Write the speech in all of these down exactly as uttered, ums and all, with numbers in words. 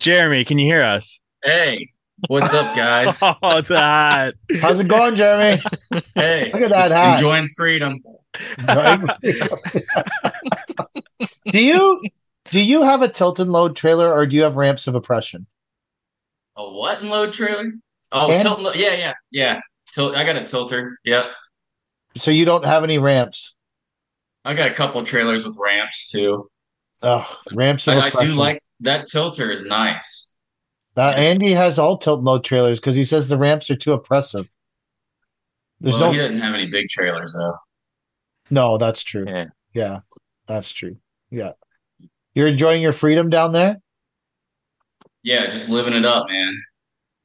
Jeremy, can you hear us? Hey, what's up, guys? Oh, that. How's it going, Jeremy? Hey, look at that hat. Enjoying freedom. Enjoying freedom. Do you do you have a tilt and load trailer, or do you have ramps of oppression? A what and load trailer? Oh, and? tilt and load. Yeah, yeah, yeah. Tilt. I got a tilter. Yep. So you don't have any ramps? I got a couple trailers with ramps too. Oh, ramps! I, I do like that tilter is nice. Uh, Andy has all tilt and load trailers because he says the ramps are too oppressive. There's well, no. He doesn't have any big trailers though. No, that's true. Yeah. yeah, that's true. Yeah, you're enjoying your freedom down there. Yeah, just living it up, man.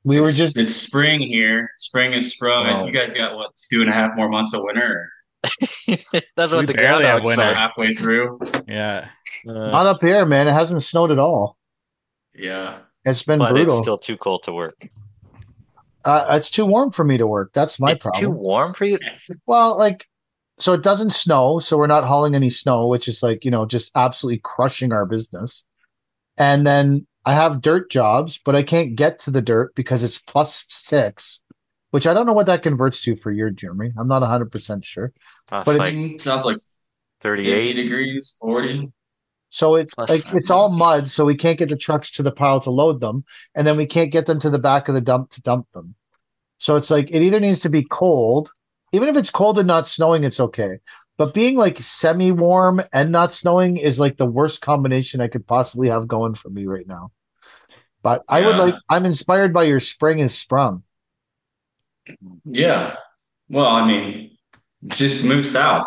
We it's, were just. It's spring here. Spring is sprung, oh. and you guys got what two and a half more months of winter. That's what we the barely have winter halfway through. Yeah. Uh, Not up here, man. It hasn't snowed at all. Yeah. It's been but brutal. It's still too cold to work. Uh, it's too warm for me to work. That's my it's problem. Too warm for you? Well, like, so it doesn't snow. So we're not hauling any snow, which is like, you know, just absolutely crushing our business. And then I have dirt jobs, but I can't get to the dirt because it's plus six. Which I don't know what that converts to for your Jeremy. I'm not one hundred percent sure. Uh, but like, it sounds like thirty-eight degrees, forty. So it, like, it's all mud, so we can't get the trucks to the pile to load them, and then we can't get them to the back of the dump to dump them. So it's like it either needs to be cold. Even if it's cold and not snowing, it's okay. But being like semi-warm and not snowing is like the worst combination I could possibly have going for me right now. But I yeah. would like – I'm inspired by your spring is sprung. Yeah, well, I mean, just move south.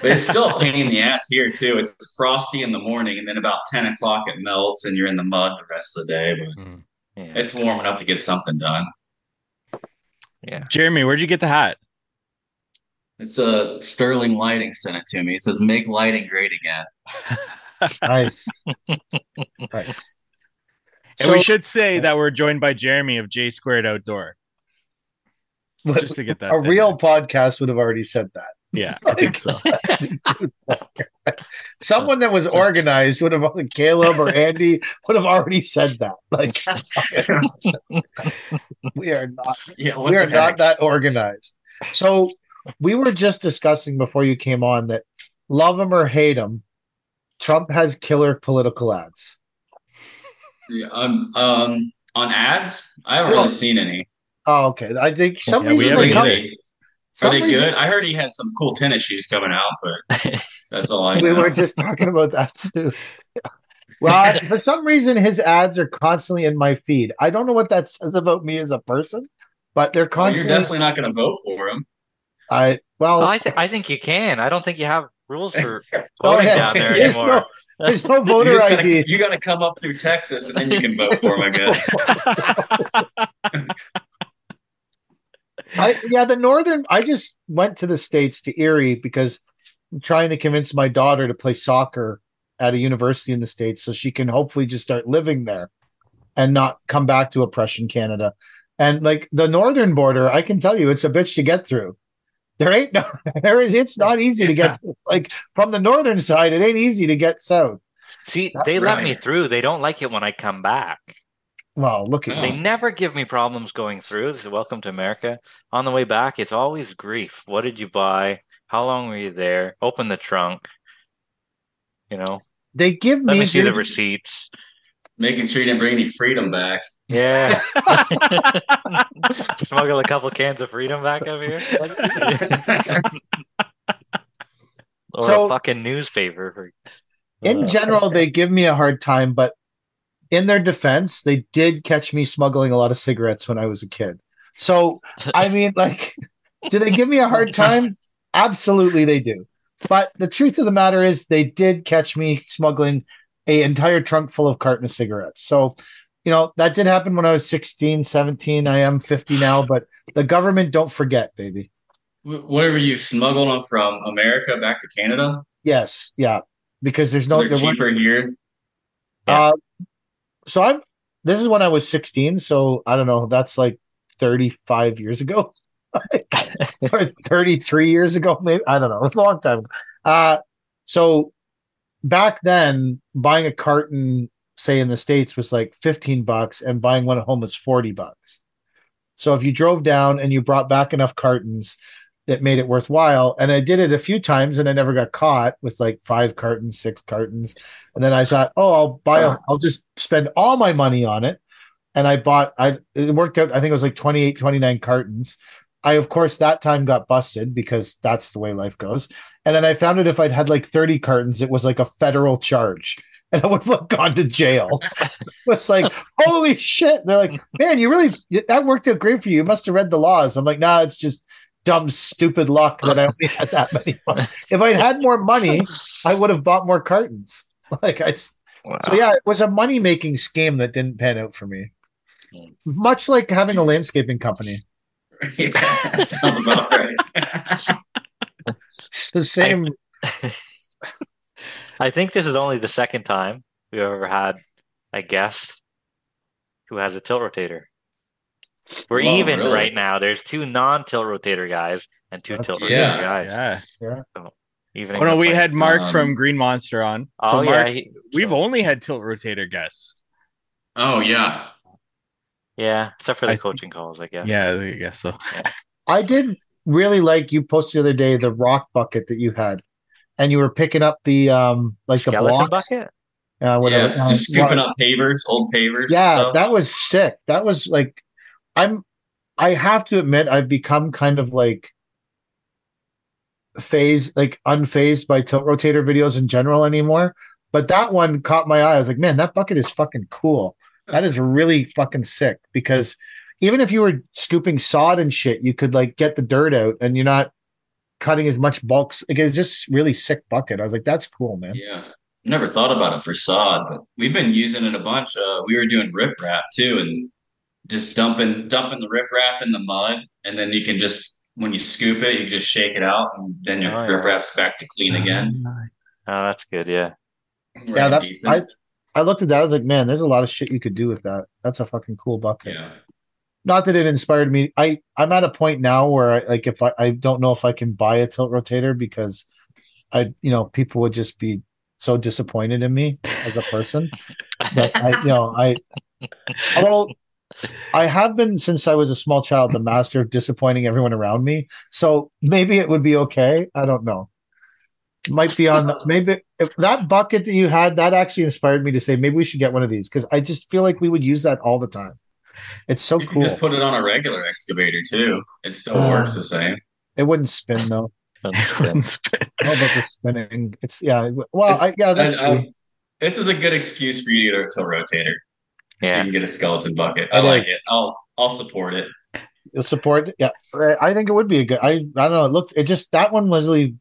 But it's still a pain in the ass here too. It's frosty in the morning, and then about ten o'clock it melts, and you're in the mud the rest of the day. But mm, yeah. it's warm enough to get something done. Yeah, Jeremy, where'd you get the hat? It's a uh, Sterling Lighting sent it to me. It says "Make lighting great again." Nice, nice. And so, we should say that we're joined by Jeremy of J Squared Outdoor. Just to get that a real out. Podcast would have already said that. Yeah, like, I think so. Someone that was organized would have, like Caleb or Andy would have already said that. Like, we are not, yeah, we are not that organized. So we were just discussing before you came on that love him or hate him, Trump has killer political ads. Yeah, um, um, on ads, I haven't yeah. really seen any. Oh, okay. I think some yeah, reason they are they, some are they reason, good? I heard he had some cool tennis shoes coming out, but that's all I know. We were just talking about that too. Well, for some reason, his ads are constantly in my feed. I don't know what that says about me as a person, but they're constantly. Well, you're definitely not going to vote for him. I well, well I, th- I think you can. I don't think you have rules for voting down there there's anymore. No, there's no voter you gotta, I D. You got to come up through Texas, and then you can vote for him, I guess. I, yeah, the northern. I just went to the States to Erie because I'm trying to convince my daughter to play soccer at a university in the States so she can hopefully just start living there and not come back to oppression Canada. And like the northern border, I can tell you it's a bitch to get through. There ain't no, there is, it's not easy to get through. Like from the northern side, it ain't easy to get south. See, not they right. let me through. They don't like it when I come back. Well, look at no. They never give me problems going through. This is welcome to America. On the way back, it's always grief. What did you buy? How long were you there? Open the trunk. You know? They give me... Let me see the receipts. Making sure you didn't bring any freedom back. Yeah. Smuggle a couple cans of freedom back over here. Or so, a fucking newspaper. For, in uh, general, they give me a hard time, but in their defense, they did catch me smuggling a lot of cigarettes when I was a kid. So, I mean, like, do they give me a hard time? Absolutely, they do. But the truth of the matter is they did catch me smuggling an entire trunk full of carton of cigarettes. So, you know, that did happen when I was sixteen, seventeen. I am fifty now, but the government don't forget, baby. Whatever you smuggled them from America back to Canada? Yes, yeah. Because there's no... They're cheaper here? Yeah. Uh, So I'm. This is when I was sixteen. So I don't know. That's like thirty-five years ago, or thirty-three years ago. Maybe I don't know. It's a long time. Uh, so back then, buying a carton say in the States was like fifteen bucks and buying one at home was forty bucks. So if you drove down and you brought back enough cartons, that made it worthwhile. And I did it a few times and I never got caught with like five cartons, six cartons. And then I thought, oh, I'll buy, a, I'll just spend all my money on it. And I bought, I it worked out, I think it was like twenty-eight, twenty-nine cartons. I, of course, that time got busted because that's the way life goes. And then I found out if I'd had like thirty cartons, it was like a federal charge. And I would have gone to jail. It's like, holy shit. And they're like, man, you really, that worked out great for you. You must have read the laws. I'm like, nah, it's just dumb, stupid luck that I only had that many. Money. If I had more money, I would have bought more cartons. Like I, wow. So yeah, it was a money-making scheme that didn't pan out for me. Much like having a landscaping company. Yeah, that sounds about right. The same. I, I think this is only the second time we've ever had a guest who has a tilt rotator. We're oh, even really? Right now. There's two non-tilt rotator guys and two tilt rotator yeah, guys. Yeah, yeah. So even oh no, we had Mark um, from Green Monster on. So oh Mark, yeah, he, we've so. only had tilt rotator guests. Oh yeah, yeah. Except for the I coaching think, calls, I guess. Yeah, I guess so. Yeah. I did really like you posted the other day the rock bucket that you had, and you were picking up the um like Skeleton the blocks. Bucket? Uh, whatever. Yeah, just um, scooping well, up pavers, old pavers. Yeah, and that was sick. That was like. I'm, I have to admit, I've become kind of like phased, like unfazed by tilt rotator videos in general anymore. But that one caught my eye. I was like, man, that bucket is fucking cool. That is really fucking sick because even if you were scooping sod and shit, you could like get the dirt out and you're not cutting as much bulk. Like, it was just really sick bucket. I was like, that's cool, man. Yeah. Never thought about it for sod, but we've been using it a bunch. Uh, we were doing riprap too. And just dumping dumping the riprap in the mud, and then you can just, when you scoop it, you just shake it out, and then your oh, yeah. riprap's back to clean again. Oh, that's good, yeah. Right, yeah, that, I, I looked at that, I was like, man, there's a lot of shit you could do with that. That's a fucking cool bucket. Yeah. Not that it inspired me. I, I'm at a point now where, I, like, if I, I don't know if I can buy a tilt rotator because, I you know, people would just be so disappointed in me as a person. But, I, you know, I... Although, I have been since I was a small child the master of disappointing everyone around me. So maybe it would be okay. I don't know. It might be on the, maybe if that bucket that you had that actually inspired me to say maybe we should get one of these because I just feel like we would use that all the time. It's so you cool. Just put it on a regular excavator too. It still uh, works the same. It wouldn't spin though. It wouldn't spin. All about the spinning. It's yeah. Well, it's, I, yeah, that's and, true. Um, this is a good excuse for you to, to rotator. Yeah. So you can get a skeleton bucket. I it like is. it. I'll I'll support it. You'll support, yeah. I think it would be a good. I I don't know. It looked. It just that one was really.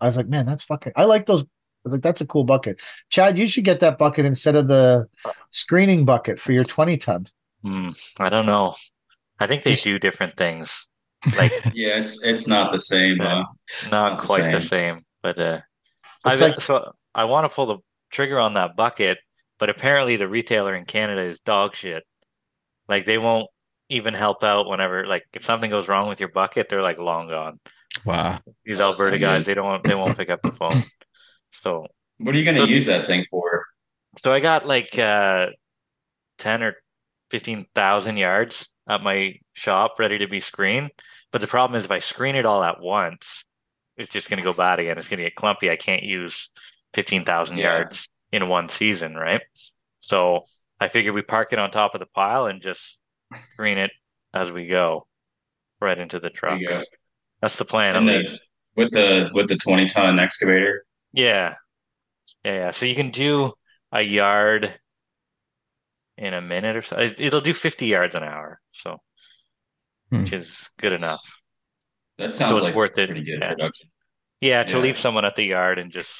I was like, man, that's fucking. I like those. Like that's a cool bucket. Chad, you should get that bucket instead of the screening bucket for your twenty tub. Mm, I don't know. I think they do different things. Like yeah, it's it's not the same. Uh, not, not quite the same. The same but uh, I like, so I want to pull the trigger on that bucket. But apparently the retailer in Canada is dog shit. Like they won't even help out whenever, like if something goes wrong with your bucket, they're like long gone. Wow. These That's Alberta amazing. guys, they don't, they won't pick up the phone. So what are you going to so use that thing for? So I got like uh, ten or fifteen thousand yards at my shop ready to be screened. But the problem is if I screen it all at once, it's just going to go bad again. It's going to get clumpy. I can't use fifteen thousand yeah. yards in one season, right? So I figured we park it on top of the pile and just screen it as we go right into the truck. That's the plan. And the, with the with the twenty ton excavator? Yeah. yeah. Yeah. So you can do a yard in a minute or so. It'll do fifty yards an hour. So, hmm. which is good That's, enough. That sounds so it's like worth it. Pretty good yeah. production. Yeah, to yeah. leave someone at the yard and just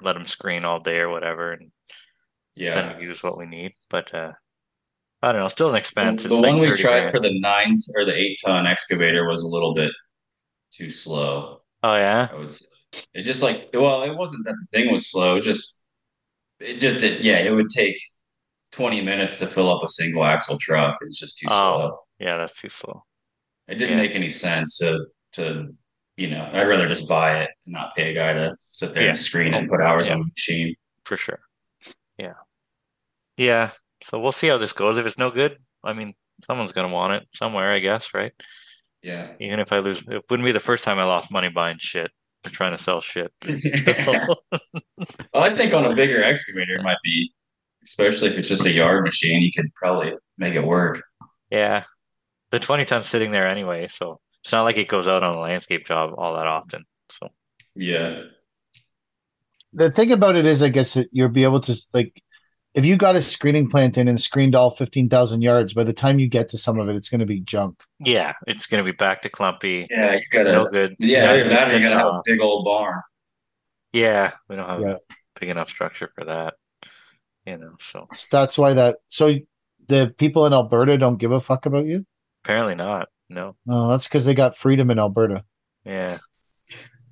let them screen all day or whatever, and yeah, then use what we need. But uh, I don't know, still an expense. The, the like one we tried grand. for the nine or the eight ton excavator was a little bit too slow. Oh yeah, I would say. It just like well, it wasn't that the thing was slow. It just it just did. Yeah, it would take twenty minutes to fill up a single axle truck. It's just too oh, slow. Yeah, that's too slow. It didn't yeah. make any sense to to. You know, I'd rather just buy it and not pay a guy to sit there yeah. and screen and put hours yeah. on the machine. For sure. Yeah. Yeah. So we'll see how this goes. If it's no good, I mean, someone's going to want it somewhere, I guess, right? Yeah. Even if I lose, it wouldn't be the first time I lost money buying shit or trying to sell shit. Well, I think on a bigger excavator, it might be, especially if it's just a yard machine, you could probably make it work. Yeah. The twenty ton's sitting there anyway, so it's not like it goes out on a landscape job all that often. So yeah. The thing about it is, I guess, that you'll be able to, like, if you got a screening plant in and screened all fifteen thousand yards, by the time you get to some of it, it's going to be junk. Yeah, it's going to be back to clumpy. Yeah, you got to. No good. Yeah, yeah, that you got to have a big old barn. Yeah, we don't have yeah. a big enough structure for that. You know, so. so that's why that. So the people in Alberta don't give a fuck about you? Apparently not. No. No, that's because they got freedom in Alberta. Yeah.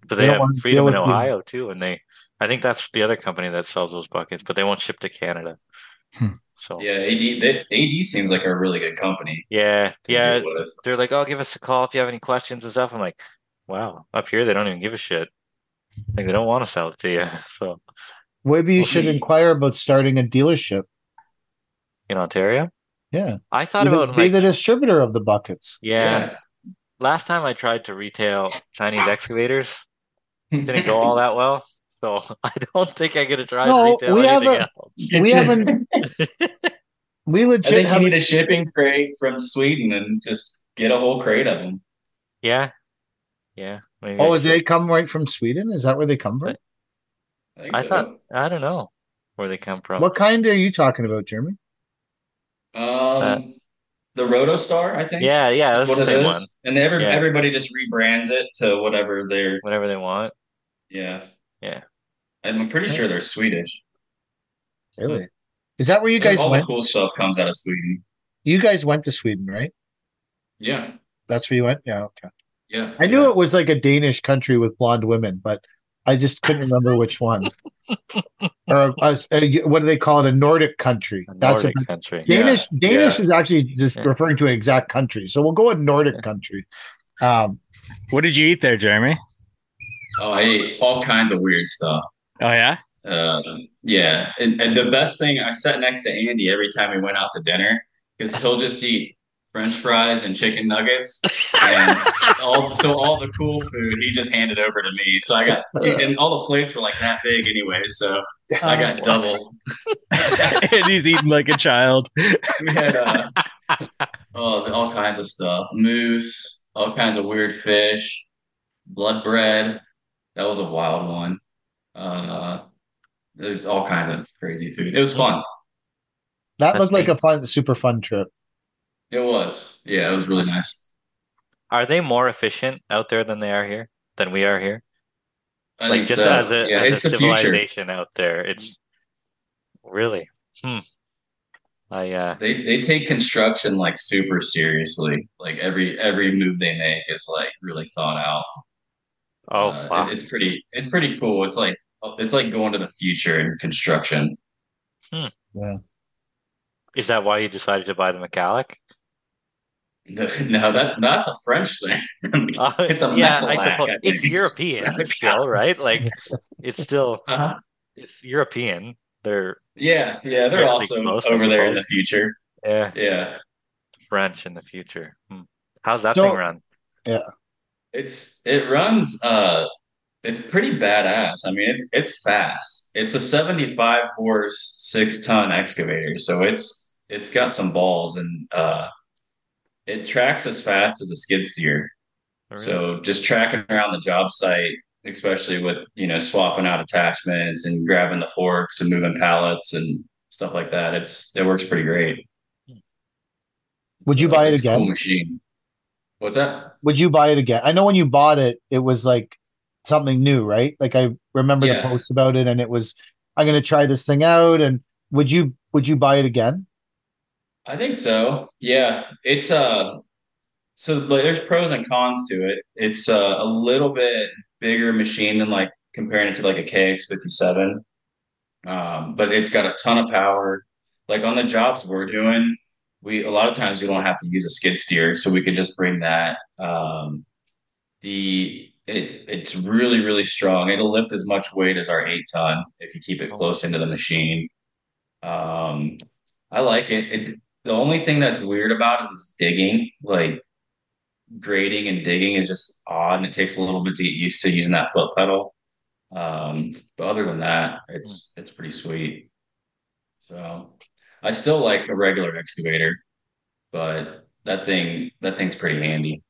But they, they have freedom in Ohio, you. too, and they. I think that's the other company that sells those buckets, but they won't ship to Canada. Hmm. So yeah, A D they, A D seems like a really good company. Yeah, yeah. They're like, oh, give us a call if you have any questions and stuff. I'm like, wow, up here they don't even give a shit. Like they don't want to sell it to you. So maybe you we'll should see. inquire about starting a dealership in Ontario. Yeah, I thought You're about the, like, be the distributor of the buckets. Yeah. yeah. Last time I tried to retail Chinese excavators, it didn't go all that well. So I don't think I'm gonna try no, to retail we anything a, else. We haven't. We legit. I think you need a shipping crate from Sweden and just get a whole crate of them. Yeah, yeah. Maybe oh, they come right from Sweden? Is that where they come from? I, think I so. thought I don't know where they come from. What kind are you talking about, Jeremy? Um, uh, the Rotostar, I think. Yeah, yeah, that's the same one. And every, yeah. everybody just rebrands it to whatever they're whatever they want. Yeah. Yeah, I'm pretty sure they're Swedish. Really? Is that where you guys all went? All the cool stuff comes out of Sweden. You guys went to Sweden, right? Yeah. That's where you went? Yeah, okay. Yeah. I knew yeah. it was like a Danish country with blonde women, but I just couldn't remember which one. Or a, a, what do they call it? A Nordic country. A That's Nordic a country. Danish yeah. Danish yeah. is actually just yeah. referring to an exact country. So we'll go with Nordic country. Um, what did you eat there, Jeremy? Oh, I ate all kinds of weird stuff. Oh, yeah? Uh, yeah. And, and the best thing, I sat next to Andy every time we went out to dinner because he'll just eat French fries and chicken nuggets. And all, so all the cool food, he just handed over to me. So I got, and all the plates were like that big anyway. So I got double. And he's eating like a child. We had uh, oh, all kinds of stuff. Moose, all kinds of weird fish, blood bread. That was a wild one. Uh, there's all kinds of crazy food. It was fun. That That's looked neat. like a fun, super fun trip. It was. Yeah, it was really nice. Are they more efficient out there than they are here? Than we are here? I like think just so. as a, yeah, as a civilization the out there, it's really. Hmm. I uh, they they take construction like super seriously. Like every every move they make is like really thought out. Oh, uh, wow. it, it's pretty. It's pretty cool. It's like it's like going to the future in construction. Hmm. Yeah. Is that why you decided to buy the Mecalac? No, no that that's a French thing. Uh, it's a yeah, Mecalac, I suppose I it's European it's still, right? Like it's still uh-huh. it's European. They're yeah, yeah. They're also over there in the future. Yeah, yeah. French in the future. Hmm. How's that so, thing run? Yeah. It's it runs uh it's pretty badass. I mean it's it's fast. It's a seventy-five horse six ton excavator, so it's it's got some balls and uh it tracks as fast as a skid steer. Oh, really? So just tracking around the job site, especially with you know swapping out attachments and grabbing the forks and moving pallets and stuff like that. It's it works pretty great. Would you so, buy like, it again? Cool machine. What's that? Would you buy it again? I know when you bought it, it was like something new, right? Like I remember yeah. the posts about it, and it was, I'm going to try this thing out. And would you would you buy it again? I think so. Yeah, it's uh, so like, there's pros and cons to it. It's uh, a little bit bigger machine than like comparing it to like a K X fifty-seven, um, but it's got a ton of power. Like on the jobs we're doing. We a lot of times we don't have to use a skid steer, so we could just bring that. Um, the it it's really really strong. It'll lift as much weight as our eight ton if you keep it close into the machine. Um, I like it. It. The only thing that's weird about it is digging. Like grading and digging is just odd, and it takes a little bit to get used to using that foot pedal. Um, but other than that, it's it's pretty sweet. So I still like a regular excavator, but that thing that thing's pretty handy.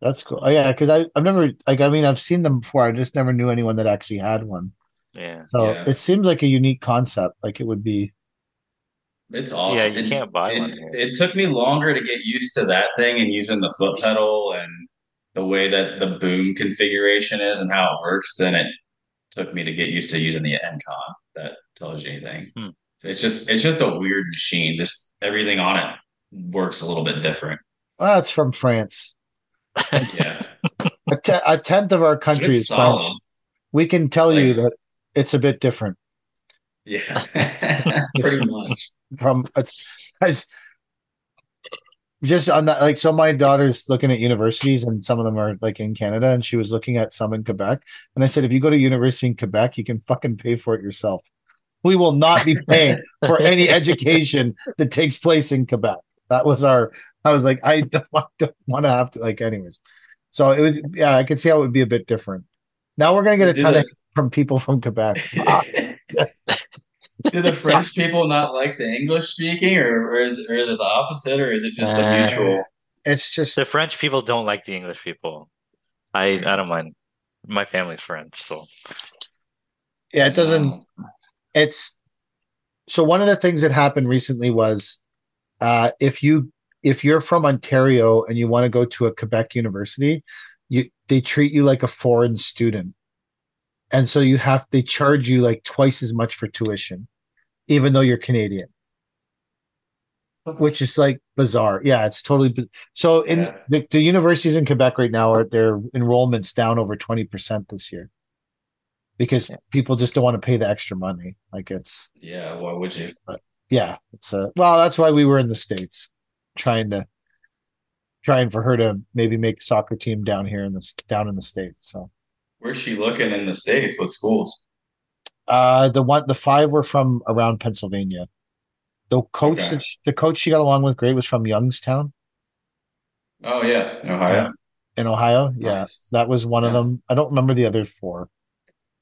That's cool. Oh, yeah, because I've never, like, I mean, I've seen them before. I just never knew anyone that actually had one. Yeah. So yeah. It seems like a unique concept. Like it would be. It's awesome. Yeah, you can't buy it, one. It, it took me longer to get used to that thing and using the foot pedal and the way that the boom configuration is and how it works than it took me to get used to using the Encom. That tells you anything. Hmm. It's just it's just a weird machine. This everything on it works a little bit different. Well, it's from France. Yeah, a, te- a tenth of our country it's is French. We can tell like, you that it's a bit different. Yeah, pretty much. From uh, as just on that, like, so my daughter's looking at universities, and some of them are like in Canada, and she was looking at some in Quebec. And I said, if you go to university in Quebec, you can fucking pay for it yourself. We will not be paying for any education that takes place in Quebec. That was our. I was like, I don't, I don't want to have to, like, anyways. So it was, yeah, I could see how it would be a bit different. Now we're going to get a do ton the, of from people from Quebec. Do the French people not like the English speaking, or, or, is, or is it the opposite, or is it just uh, a mutual? It's just the French people don't like the English people. I, I don't mind. My family's French, so. Yeah, it doesn't. It's so one of the things that happened recently was uh, if you if you're from Ontario and you want to go to a Quebec university, you they treat you like a foreign student, and so you have they charge you like twice as much for tuition, even though you're Canadian, which is like bizarre. Yeah, it's totally biz- so. In yeah. the, the universities in Quebec right now are their enrollment's down over twenty percent this year. Because people just don't want to pay the extra money. Like it's yeah. Why would you? Yeah, it's a well. That's why we were in the States, trying to trying for her to maybe make a soccer team down here in the down in the States. So where's she looking in the States? What schools? Uh, the one the five were from around Pennsylvania. The coach okay. that she, the coach she got along with great was from Youngstown. Oh yeah, in Ohio. Uh, in Ohio, yeah, nice. That was one yeah. of them. I don't remember the other four.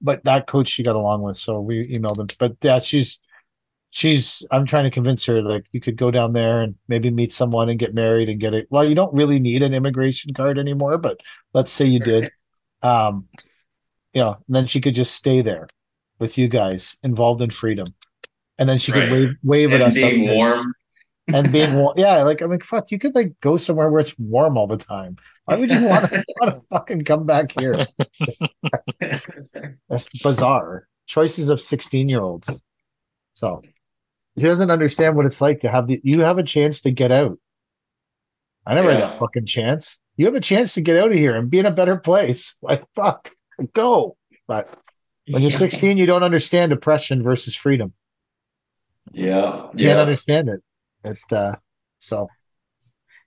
But that coach she got along with, so we emailed him. But yeah, she's she's. I'm trying to convince her like you could go down there and maybe meet someone and get married and get it. Well, you don't really need an immigration card anymore, but let's say you did, um, you know, and then she could just stay there with you guys, involved in freedom, and then she right. could wave wave and at us being warm and being warm. Yeah, like I'm like fuck, you could like go somewhere where it's warm all the time. Why would you want to, want to fucking come back here? That's bizarre. Choices of sixteen-year-olds. So he doesn't understand what it's like to have the. You have a chance to get out. I never yeah. had that fucking chance. You have a chance to get out of here and be in a better place. Like fuck, go. But when you're sixteen, you don't understand oppression versus freedom. Yeah, you yeah. can't understand it. It uh, so.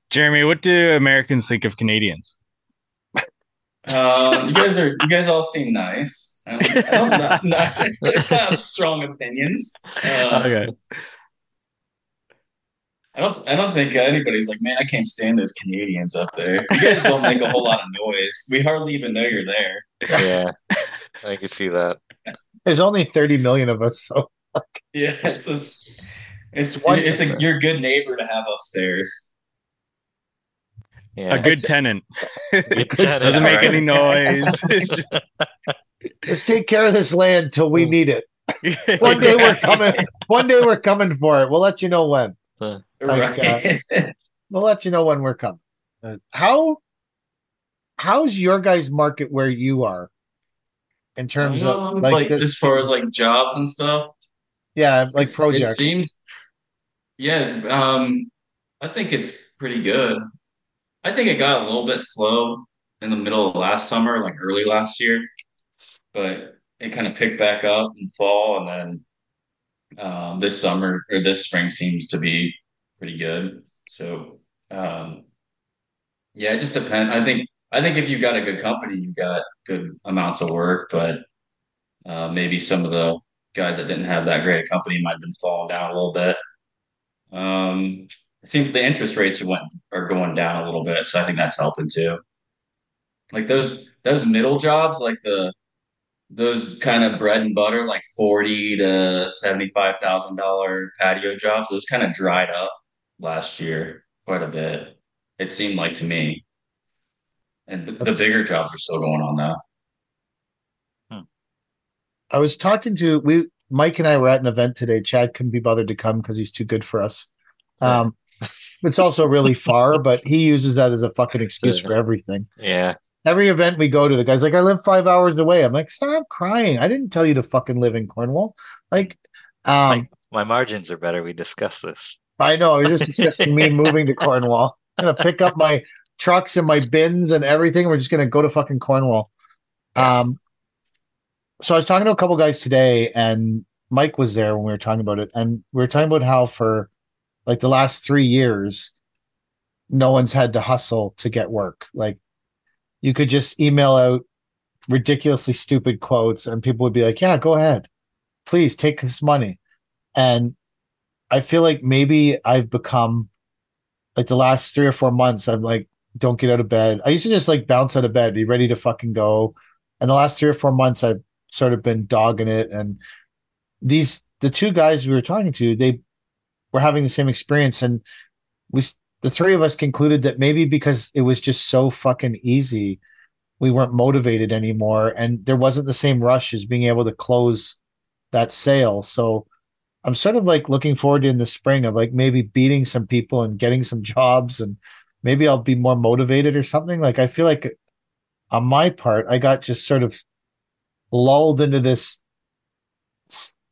Jeremy, what do Americans think of Canadians? Uh, you guys are you guys all seem nice. I don't, I don't not, not, have strong opinions. Uh, okay. I don't I don't think anybody's like, man, I can't stand those Canadians up there. You guys don't make a whole lot of noise. We hardly even know you're there. Yeah, I can see that. There's only thirty million of us, so yeah, it's just, it's one, it's a your good neighbor to have upstairs. Yeah. A good tenant. Good tenant. Doesn't make right. any noise. Let's take care of this land till we need it. One day we're coming. One day we're coming for it. We'll let you know when. Huh. Like, right. uh, we'll let you know when we're coming. Uh, how? How's your guys' market where you are? In terms um, of like, like the, as far as like jobs and stuff. Yeah, like projects. It seems. Yeah, um, I think it's pretty good. I think it got a little bit slow in the middle of last summer, like early last year, but it kind of picked back up in fall. And then um, this summer or this spring seems to be pretty good. So, um, yeah, it just depends. I think, I think if you've got a good company, you've got good amounts of work, but uh, maybe some of the guys that didn't have that great a company might've been falling down a little bit. Um, it seems the interest rates went are going down a little bit, so I think that's helping too. Like those those middle jobs, like the those kind of bread and butter, like forty to seventy five thousand dollar patio jobs, those kind of dried up last year quite a bit, it seemed like to me. And the, the bigger jobs are still going on though. Hmm. I was talking to we Mike and I were at an event today. Chad couldn't be bothered to come because he's too good for us. Um, it's also really far, but he uses that as a fucking excuse for everything. Yeah. Every event we go to, the guy's like, I live five hours away. I'm like, stop crying. I didn't tell you to fucking live in Cornwall. Like, um, my, my margins are better. We discussed this. I know. I was just discussing me moving to Cornwall. I'm going to pick up my trucks and my bins and everything. We're just going to go to fucking Cornwall. Um, so I was talking to a couple guys today, and Mike was there when we were talking about it. And we were talking about how for like the last three years, no one's had to hustle to get work. Like you could just email out ridiculously stupid quotes and people would be like, yeah, go ahead, please take this money. And I feel like maybe I've become like the last three or four months, I'm like, don't get out of bed. I used to just like bounce out of bed, be ready to fucking go. And the last three or four months, I've sort of been dogging it. And these, the two guys we were talking to, they, we're having the same experience, and we, the three of us, concluded that maybe because it was just so fucking easy, we weren't motivated anymore, and there wasn't the same rush as being able to close that sale. So I'm sort of like looking forward to in the spring of like maybe beating some people and getting some jobs, and maybe I'll be more motivated or something. Like I feel like on my part, I got just sort of lulled into this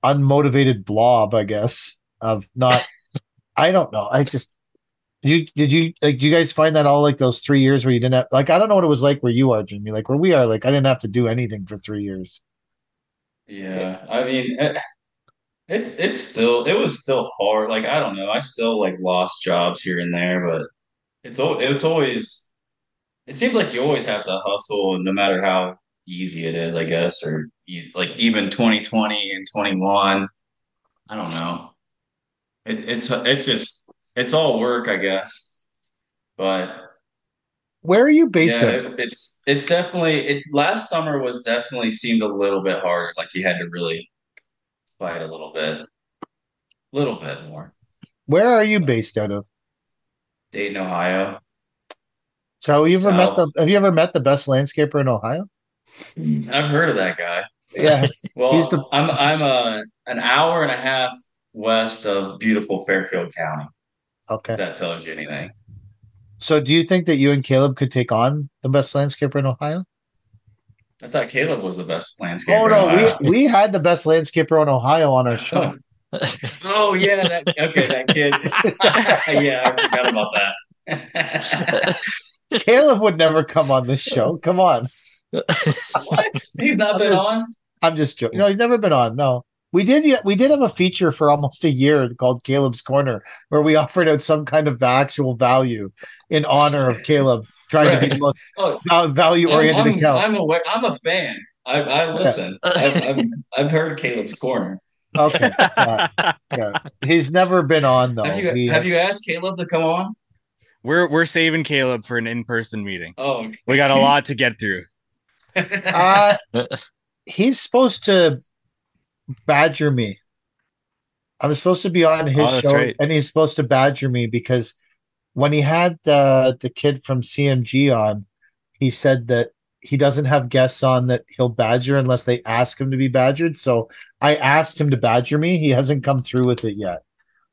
unmotivated blob, I guess. Of not, I don't know. I just, you did you like? Do you guys find that all like those three years where you didn't have like? I don't know what it was like where you are, Jimmy. Like where we are, like I didn't have to do anything for three years. Yeah, I mean, it, it's it's still it was still hard. Like I don't know, I still like lost jobs here and there, but it's it's always it seems like you always have to hustle, no matter how easy it is, I guess, or easy, like even twenty twenty and twenty-one. I don't know. It, it's it's just it's all work, I guess. But where are you based? Yeah, it, it's it's definitely it. Last summer was definitely seemed a little bit harder. Like you had to really fight a little bit, a little bit more. Where are you based out of? Dayton, Ohio. So you ever met the, have you ever met the best landscaper in Ohio? I've heard of that guy. Yeah. Well, he's the- I'm I'm a an hour and a half west of beautiful Fairfield County. Okay. If that tells you anything. So do you think that you and Caleb could take on the best landscaper in Ohio? I thought Caleb was the best landscaper. Oh no, in Ohio. we we had the best landscaper in Ohio on our show. Oh, oh yeah, that, okay, that kid. Yeah, I forgot about that. Caleb would never come on this show. Come on. What? He's not been on? I'm just joking. No, he's never been on. No. We did we did have a feature for almost a year called Caleb's Corner, where we offered out some kind of actual value in honor of Caleb trying right. to be the most oh, value-oriented I'm, I'm, account. I'm aware. I'm a fan. I, I listen. Yeah. I've, I've, I've heard Caleb's Corner. Okay. Yeah. Yeah. He's never been on, though. Have you, he, have you asked Caleb to come on? We're, we're saving Caleb for an in-person meeting. Oh, okay. We got a lot to get through. Uh, he's supposed to badger me. I'm supposed to be on his oh, show, right. And he's supposed to badger me because when he had uh, the kid from C M G on, he said that he doesn't have guests on that he'll badger unless they ask him to be badgered. So I asked him to badger me. He hasn't come through with it yet.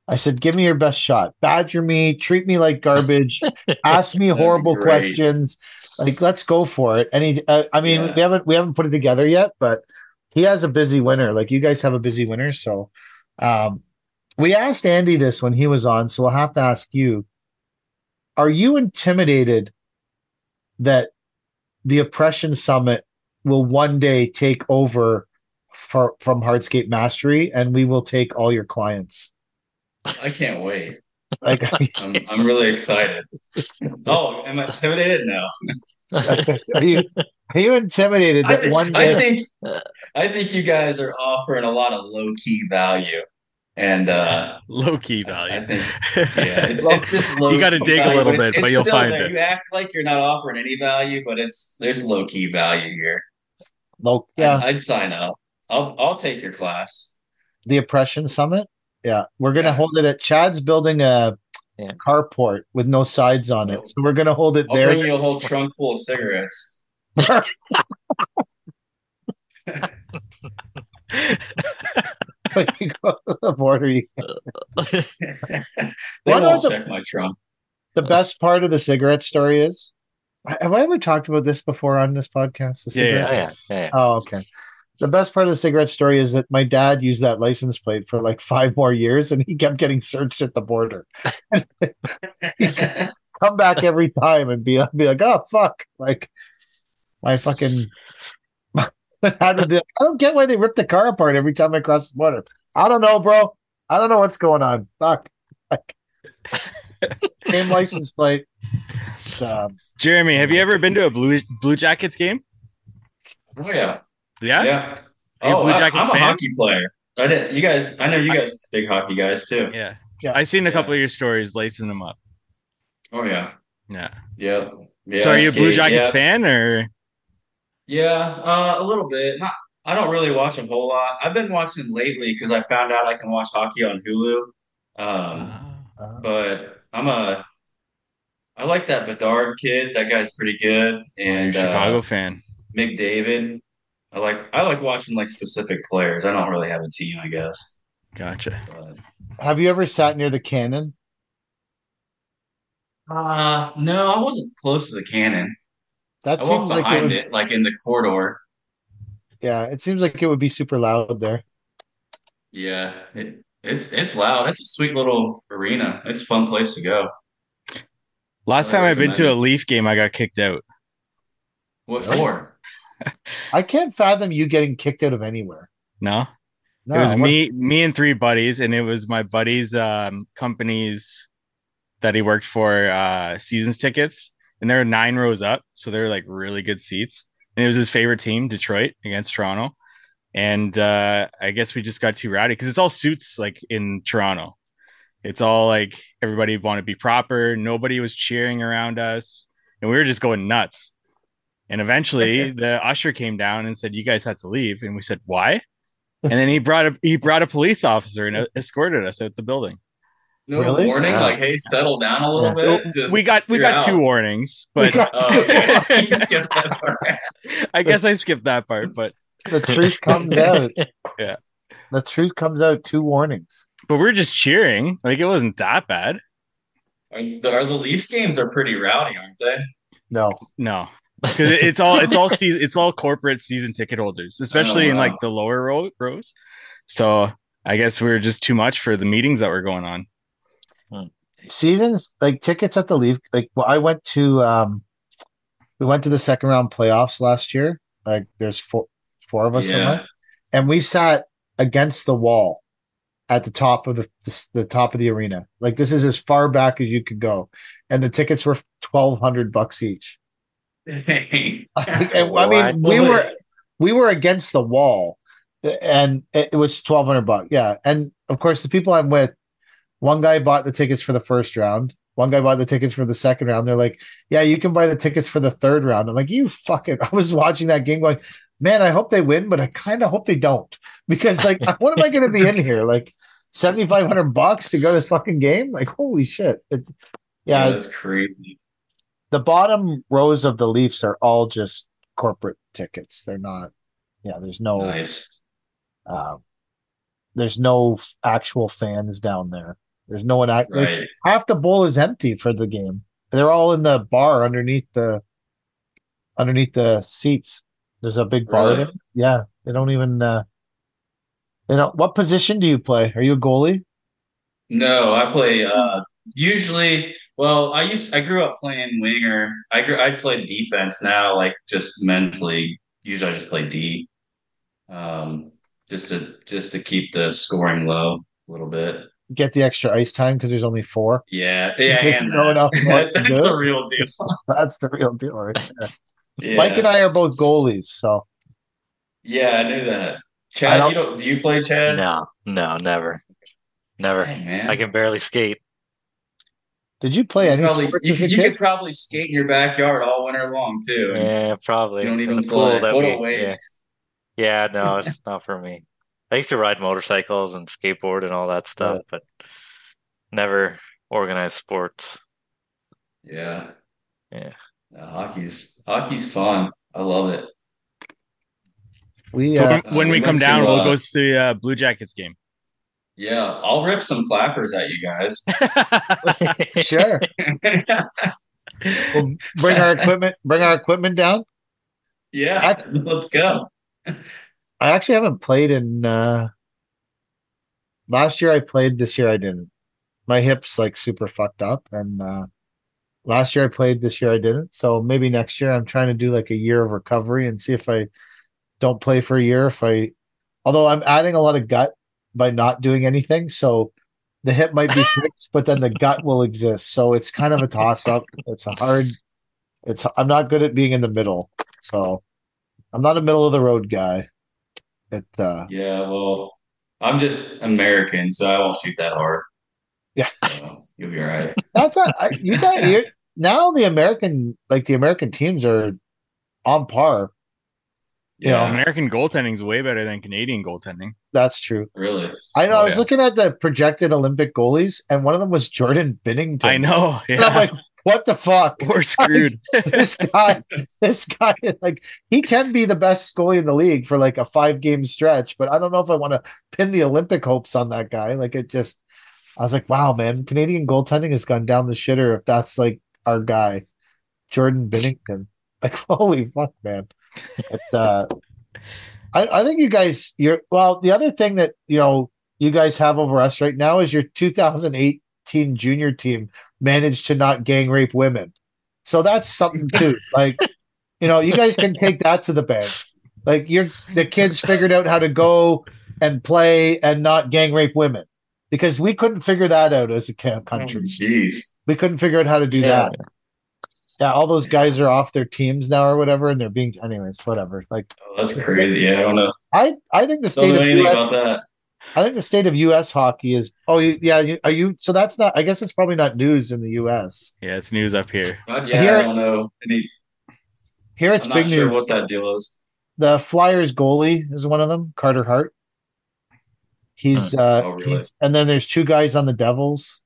I said, give me your best shot. Badger me. Treat me like garbage. Ask me horrible questions. Like, let's go for it. And he, uh, I mean, yeah. we haven't we haven't put it together yet, but he has a busy winter. Like you guys have a busy winter. So um, we asked Andy this when he was on. So we'll have to ask you, are you intimidated that the Oppression Summit will one day take over for, from Hardscape Mastery, and we will take all your clients? I can't wait. Like, I'm, I'm really excited. Oh, am I intimidated? No. Are you, are you intimidated that I, one day? I think I think you guys are offering a lot of low key value And uh, low key value. I think, yeah, it's, it's just low. You got to dig value, a little bit, but, it's, but it's you'll still, find it. You act like you're not offering any value, but it's there's low key value here. Low, yeah. I'd, I'd sign up. I'll I'll take your class. The Oppression Summit. Yeah, we're gonna yeah. hold it at Chad's building a yeah. carport with no sides on it, so we're gonna hold it I'll there. I'll bring you a whole trunk full of cigarettes. You go to the border. You they won't the, check my trunk. The best part of the cigarette story is, have I ever talked about this before on this podcast? The cigarette? Yeah, yeah, yeah, yeah. Oh, okay. The best part of the cigarette story is that my dad used that license plate for like five more years, and he kept getting searched at the border. Come back every time and be, be like, oh fuck, like my fucking. How did they, I don't get why they rip the car apart every time I cross the border. I don't know, bro. I don't know what's going on. Fuck. Fuck. Same license plate. Um, Jeremy, have you ever been to a Blue Blue Jackets game? Oh yeah, yeah, yeah. Oh, Blue Jackets I, I'm a fan? Hockey player. I did. You guys, I know you guys, I, big hockey guys too. Yeah, yeah. I seen a couple yeah. of your stories lacing them up. Oh yeah, yeah, yeah. yeah so, are you a Blue Jackets yeah. fan or? Yeah, uh, a little bit. Not, I don't really watch a whole lot. I've been watching lately because I found out I can watch hockey on Hulu. Um, uh, but I'm a, I like that Bedard kid. That guy's pretty good. And you're a Chicago uh, fan. McDavid. I like. I like watching like specific players. I don't really have a team, I guess. Gotcha. But, have you ever sat near the cannon? Uh no, I wasn't close to the cannon. That I seems like it, would... it, like in the corridor. Yeah, it seems like it would be super loud there. Yeah, it, it's it's loud. It's a sweet little arena. It's a fun place to go. Last time I've been to a Leaf game, I got kicked out. What really? For? I can't fathom you getting kicked out of anywhere. No, no it was what... me, me and three buddies, and it was my buddy's um, companies that he worked for uh, seasons tickets. And there were nine rows up, so they were like really good seats. And it was his favorite team, Detroit, against Toronto. And uh, I guess we just got too rowdy because it's all suits, like in Toronto. It's all like everybody wanted to be proper. Nobody was cheering around us, and we were just going nuts. And eventually, the usher came down and said, "You guys had to leave." And we said, "Why?" And then he brought a he brought a police officer and escorted us out the building. No really? Warning, yeah. like, hey, settle down a little yeah. bit. Just, we got we got out. Two warnings, but got two oh, okay. You skipped that part. I guess I skipped that part, but the truth comes out. Yeah, the truth comes out. Two warnings, but we're just cheering. Like it wasn't that bad. Are the, are the Leafs games are pretty rowdy, aren't they? No, no, because it's all it's all season, it's all corporate season ticket holders, especially oh, wow. in like the lower row, rows. So I guess we we're just too much for the meetings that were going on. Seasons like tickets at the Leaf, like well, I went to um we went to the second round playoffs last year. Like there's four four of us yeah. in life, and we sat against the wall at the top of the, the the top of the arena. Like this is as far back as you could go, and the tickets were twelve hundred bucks each. Hey. And, I mean, we were we were against the wall, and it was twelve hundred bucks. Yeah, and of course the people I'm with. One guy bought the tickets for the first round. One guy bought the tickets for the second round. They're like, yeah, you can buy the tickets for the third round. I'm like, you fucking, I was watching that game going, man, I hope they win, but I kind of hope they don't. Because like, what am I going to be in here? Like seventy-five hundred bucks to go to this fucking game? Like, holy shit. It, yeah. yeah that's crazy. The bottom rows of the Leafs are all just corporate tickets. They're not, yeah, there's no, nice. uh, there's no f- actual fans down there. There's no one out. Right. Like, half the bowl is empty for the game. They're all in the bar underneath the underneath the seats. There's a big bar. Really? There. Yeah, they don't even. Uh, they don't. What position do you play? Are you a goalie? No, I play uh, usually. Well, I used I grew up playing winger. I grew. I played defense now, like just men's league. Usually, I just play D, um, just to just to keep the scoring low a little bit. Get the extra ice time because there's only four. Yeah, yeah. And no one else wants to do it. That's the real deal. That's the real deal, right there. Yeah. Mike and I are both goalies, so. Yeah, I knew that. Chad, don't... you don't? Do you play, Chad? No, no, never. Never. Hey, I can barely skate. Did you play? You any probably, you, could, you could probably skate in your backyard all winter long too. Yeah, probably. You don't even pull. What a waste. Yeah, no, it's not for me. I used to ride motorcycles and skateboard and all that stuff, yeah. but never organized sports. Yeah, yeah. Uh, hockey's hockey's fun. I love it. We uh, so when uh, we, we come down, to, uh, we'll go see the uh, Blue Jackets game. Yeah, I'll rip some clappers at you guys. Sure. We'll bring our equipment. Bring our equipment down. Yeah, I, let's go. I actually haven't played in. Uh, last year I played. This year I didn't. My hip's like super fucked up, and uh, last year I played. This year I didn't. So maybe next year I'm trying to do like a year of recovery and see if I don't play for a year. If I, although I'm adding a lot of gut by not doing anything, so the hip might be fixed, but then the gut will exist. So it's kind of a toss up. It's a hard. It's I'm not good at being in the middle, so I'm not a middle of the road guy. It, uh, yeah, well, I'm just American, so I won't shoot that hard. Yeah, so you'll be all right. That's what I, you got. You're, now the American, like the American teams are on par. Yeah, you know, American goaltending is way better than Canadian goaltending. That's true. Really? I know. Oh, I was yeah. looking at the projected Olympic goalies, and one of them was Jordan Binnington. I know. Yeah. And I'm like, what the fuck? We're screwed. Like, this guy, this guy, like, he can be the best goalie in the league for like a five game stretch, but I don't know if I want to pin the Olympic hopes on that guy. Like, it just, I was like, wow, man, Canadian goaltending has gone down the shitter if that's like our guy, Jordan Binnington. Like, holy fuck, man. But, uh, I, I think you guys, you're well. The other thing that you know you guys have over us right now is your two thousand eighteen junior team managed to not gang rape women, so that's something too. Like, you know, you guys can take that to the bank. Like, you're the kids figured out how to go and play and not gang rape women, because we couldn't figure that out as a country. Jeez, oh, we couldn't figure out how to do yeah. that. Yeah, all those guys are off their teams now or whatever, and they're being, anyways, whatever. Like, oh, that's crazy. Yeah, I don't know. I, I think the state don't know of anything U S, about that. I think the state of U S hockey is. Oh, yeah. You, are you? So that's not. I guess it's probably not news in the U S. Yeah, it's news up here. God, yeah, here, I don't know. Any, here it's I'm big not sure news. What that deal is? The Flyers goalie is one of them, Carter Hart. He's. Huh. Uh, oh, really? He's, and then there's two guys on the Devils.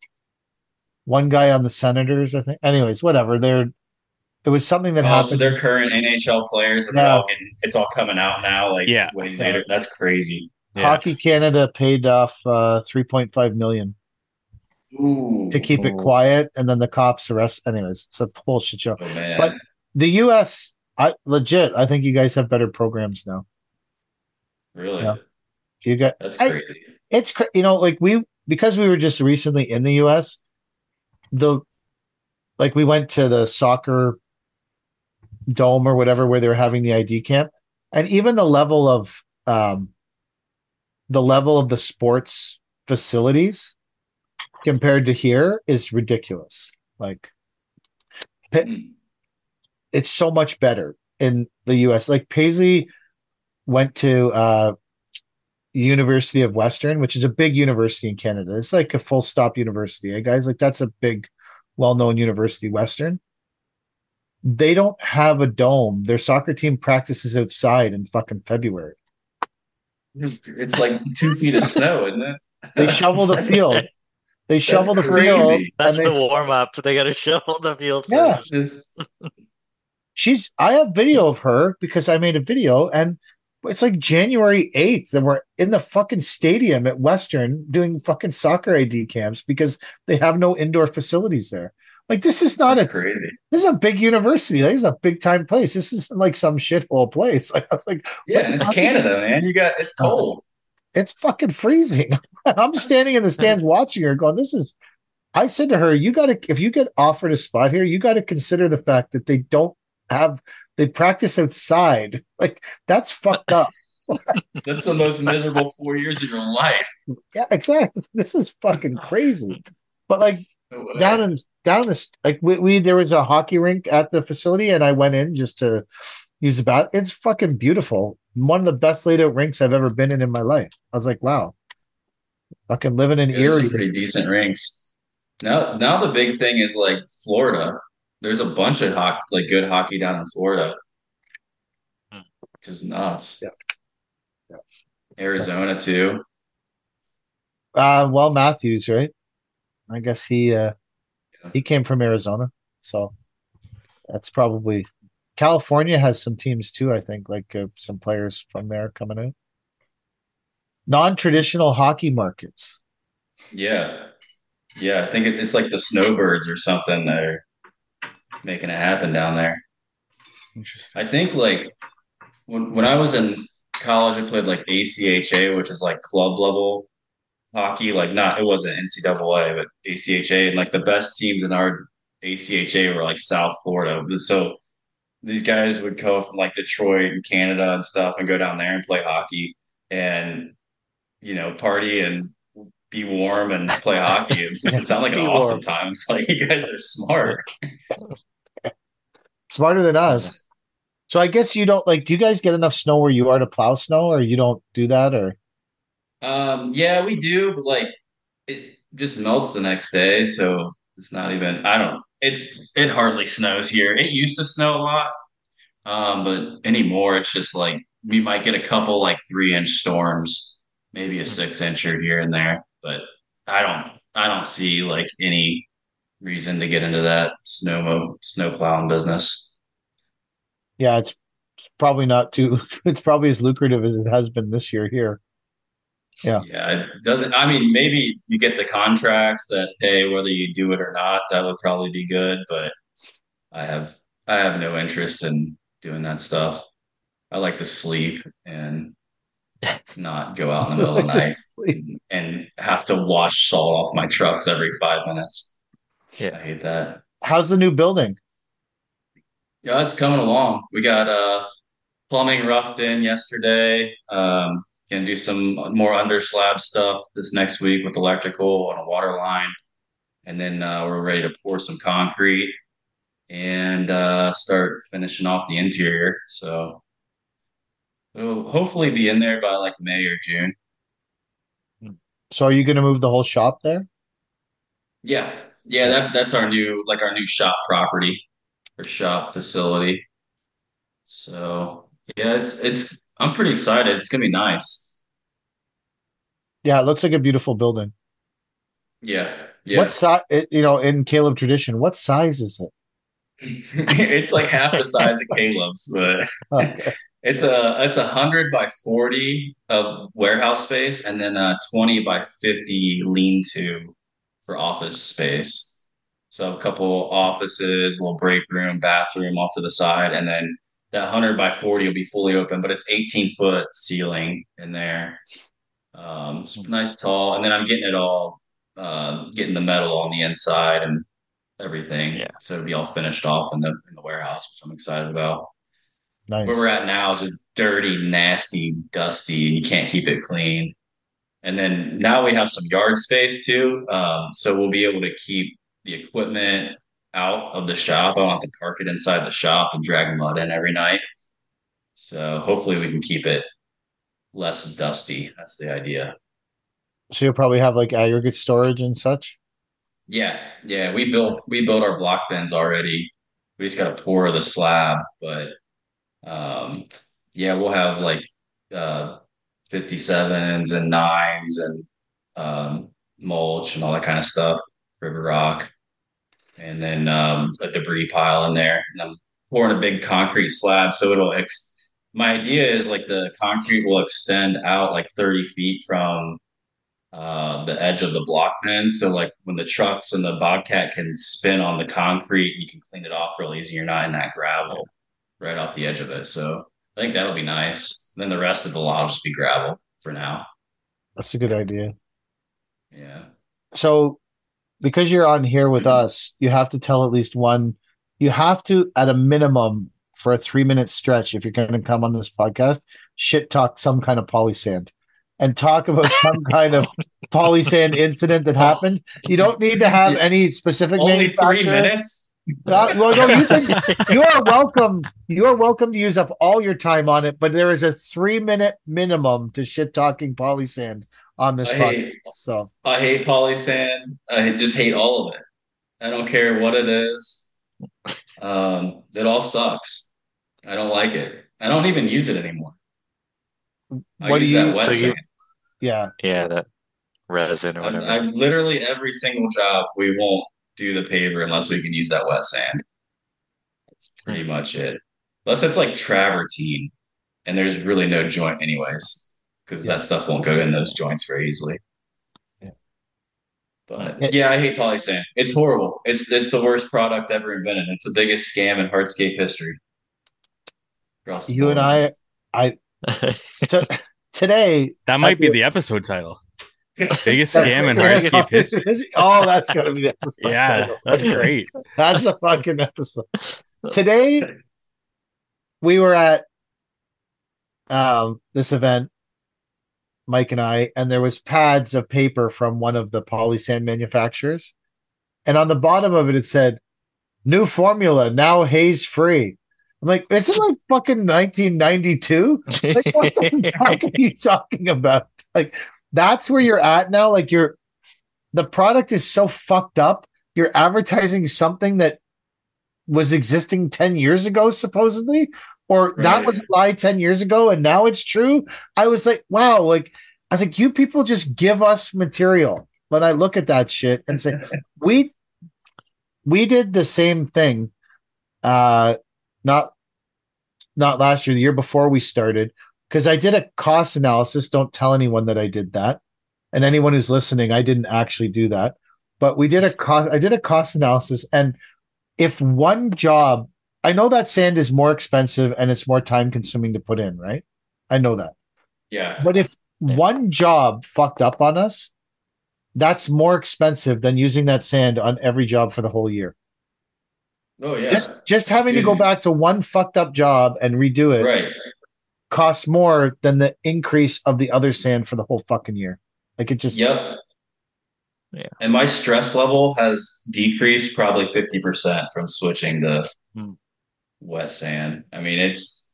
One guy on the Senators, I think. Anyways, whatever. They're. It was something that oh, happened. So their current N H L players are yeah. all getting, it's all coming out now. Like yeah. way later. That's crazy. Yeah. Hockey Canada paid off uh, three point five million dollars Ooh. To keep Ooh. It quiet. And then the cops arrest. Anyways, it's a whole shit show. Oh, but the U S, I legit, I think you guys have better programs now. Really? Yeah. You got, that's crazy. I, it's, you know, like we, because we were just recently in the U S, the, like we went to the soccer dome or whatever where they were having the I D camp, and even the level of um, the level of the sports facilities compared to here is ridiculous. Like, it, it's so much better in the U S. Like, Paisley went to uh, University of Western, which is a big university in Canada. It's like a full stop university, eh, guys. Like, that's a big, well-known university, Western. They don't have a dome. Their soccer team practices outside in fucking February. It's like two feet of snow, isn't it? They shovel the field. They shovel That's the crazy. Field. That's the they... warm-up. They got to shovel the field. Yeah. Just... She's. I have video of her because I made a video, and it's like January eighth, and we're in the fucking stadium at Western doing fucking soccer I D camps because they have no indoor facilities there. Like, this is not That's a crazy. This is a big university. Like, this is a big time place. This is like some shithole place. Like, I was like, yeah, it's Canada, you? Man. You got it's cold. It's fucking freezing. I'm standing in the stands watching her, going, "This is." I said to her, "You got to if you get offered a spot here, you got to consider the fact that they don't have." They practice outside. Like, that's fucked up. That's the most miserable four years of your life. Yeah, exactly. This is fucking crazy. But like no down in down the like we, we there was a hockey rink at the facility, and I went in just to use the bathroom. It's fucking beautiful. One of the best laid out rinks I've ever been in in my life. I was like, wow, Fucking living in Erie. Some pretty decent rinks. Now, now the big thing is like Florida. There's a bunch of ho- like good hockey down in Florida, which is nuts. Yeah. Yeah. Arizona too. Uh, well, Matthews, right? I guess he uh, yeah. he came from Arizona, so that's probably. California has some teams too, I think, like uh, some players from there coming out. Non-traditional hockey markets. Yeah. Yeah, I think it, it's like the Snowbirds or something that are making it happen down there. Interesting. I think like when when I was in college, I played like A C H A, which is like club level hockey. Like not, it wasn't N C double A, but A C H A. And like the best teams in our A C H A were like South Florida. So these guys would go from like Detroit and Canada and stuff and go down there and play hockey and, you know, party and be warm and play hockey. It sounds like an awesome time. It's like, you guys are smart. Smarter than us. So I guess you don't like, do you guys get enough snow where you are to plow snow, or you don't do that? Or, um, yeah, we do, but like it just melts the next day. So it's not even, I don't, it's, it hardly snows here. It used to snow a lot. Um, but anymore, it's just like, we might get a couple like three inch storms, maybe a six incher here and there, but I don't, I don't see like any reason to get into that snow mo- snow plowing business. Yeah. It's probably not too, it's probably as lucrative as it has been this year here. Yeah. Yeah. It doesn't, I mean, maybe you get the contracts that pay whether you do it or not, that would probably be good, but I have, I have no interest in doing that stuff. I like to sleep and not go out in the middle like of the night and, and have to wash salt off my trucks every five minutes. Yeah. I hate that. How's the new building? Yeah, it's coming along. We got uh plumbing roughed in yesterday. Um, Can do some more under slab stuff this next week with electrical and a water line. And then uh, we're ready to pour some concrete and uh, start finishing off the interior. So it'll hopefully be in there by like May or June. So are you going to move the whole shop there? Yeah. Yeah. That, that's our new, like our new shop property or shop facility. So yeah, it's, it's, I'm pretty excited. It's going to be nice. Yeah, it looks like a beautiful building. Yeah. Yeah. What size, you know, in Caleb tradition, what size is it? It's like half the size of Caleb's, but okay. it's a it's one hundred by forty of warehouse space and then a twenty by fifty lean-to for office space. So a couple offices, a little break room, bathroom off to the side, and then that one hundred by forty will be fully open, but it's eighteen foot ceiling in there. Um, it's nice, tall. And then I'm getting it all, uh, getting the metal on the inside and everything. Yeah. So it'll be all finished off in the, in the warehouse, which I'm excited about. Nice. Where we're at now is just dirty, nasty, dusty, and you can't keep it clean. And then now we have some yard space too. Um, so we'll be able to keep the equipment out of the shop. I want to park it inside the shop and drag mud in every night. So hopefully we can keep it less dusty. That's the idea. So you'll probably have like aggregate storage and such. Yeah. Yeah. We built, we built our block bins already. We just got to pour the slab, but um, yeah, we'll have like uh, fifty-sevens and nines and um, mulch and all that kind of stuff. River rock. And then um, a debris pile in there. And I'm pouring a big concrete slab. So it'll, ex- my idea is like the concrete will extend out like thirty feet from uh, the edge of the block bin. So like when the trucks and the Bobcat can spin on the concrete, you can clean it off real easy. You're not in that gravel right off the edge of it. So I think that'll be nice. And then the rest of the lot will just be gravel for now. That's a good idea. Yeah. So, because you're on here with us, you have to tell at least one, you have to, at a minimum, for a three minute stretch, if you're going to come on this podcast, shit talk some kind of polysand and talk about some kind of polysand incident that happened. You don't need to have any specific only three minutes. Uh, well, no, you, can, you are welcome. You are welcome to use up all your time on it, but there is a three minute minimum to shit talking polysand on this podcast. So I hate polysand. I just hate all of it. I don't care what it is. Um, it all sucks. I don't like it. I don't even use it anymore. I what use do you, that wet so sand. You, yeah, yeah, that resin or whatever. I, I literally every single job we won't do the paver unless we can use that wet sand. That's pretty much it. Unless it's like travertine, and there's really no joint anyways, because yeah. that stuff won't go in those joints very easily. Yeah. But yeah, I hate polysand. It's horrible. It's it's the worst product ever invented. It's the biggest scam in hardscape history. You and I, I t- today that might I be the episode title. Biggest scam in hardscape history. Oh, that's gonna be the episode. Yeah, title. That's great. That's the fucking episode. Today we were at um this event, Mike and I, and there was pads of paper from one of the polysand manufacturers, and on the bottom of it it said, "New formula now haze free." I'm like, is it like fucking nineteen ninety-two? Like, what the fuck are you talking about? Like, that's where you're at now. Like, you're the product is so fucked up. You're advertising something that was existing ten years ago, supposedly, or right. that was a lie ten years ago, and now it's true. I was like, wow. Like, I was like, you people just give us material. When I look at that shit and say, we we did the same thing. Uh, Not, not last year, the year before we started, because I did a cost analysis. Don't tell anyone that I did that, and anyone who's listening, I didn't actually do that. But we did a cost. I did a cost analysis, and if one job, I know that sand is more expensive and it's more time consuming to put in, right? I know that. Yeah. But if yeah. one job fucked up on us, that's more expensive than using that sand on every job for the whole year. Oh yeah. Just, just having Dude. to go back to one fucked up job and redo it right. costs more than the increase of the other sand for the whole fucking year. Like, it just Yep. Yeah. And my stress level has decreased probably fifty percent from switching to hmm. wet sand. I mean, it's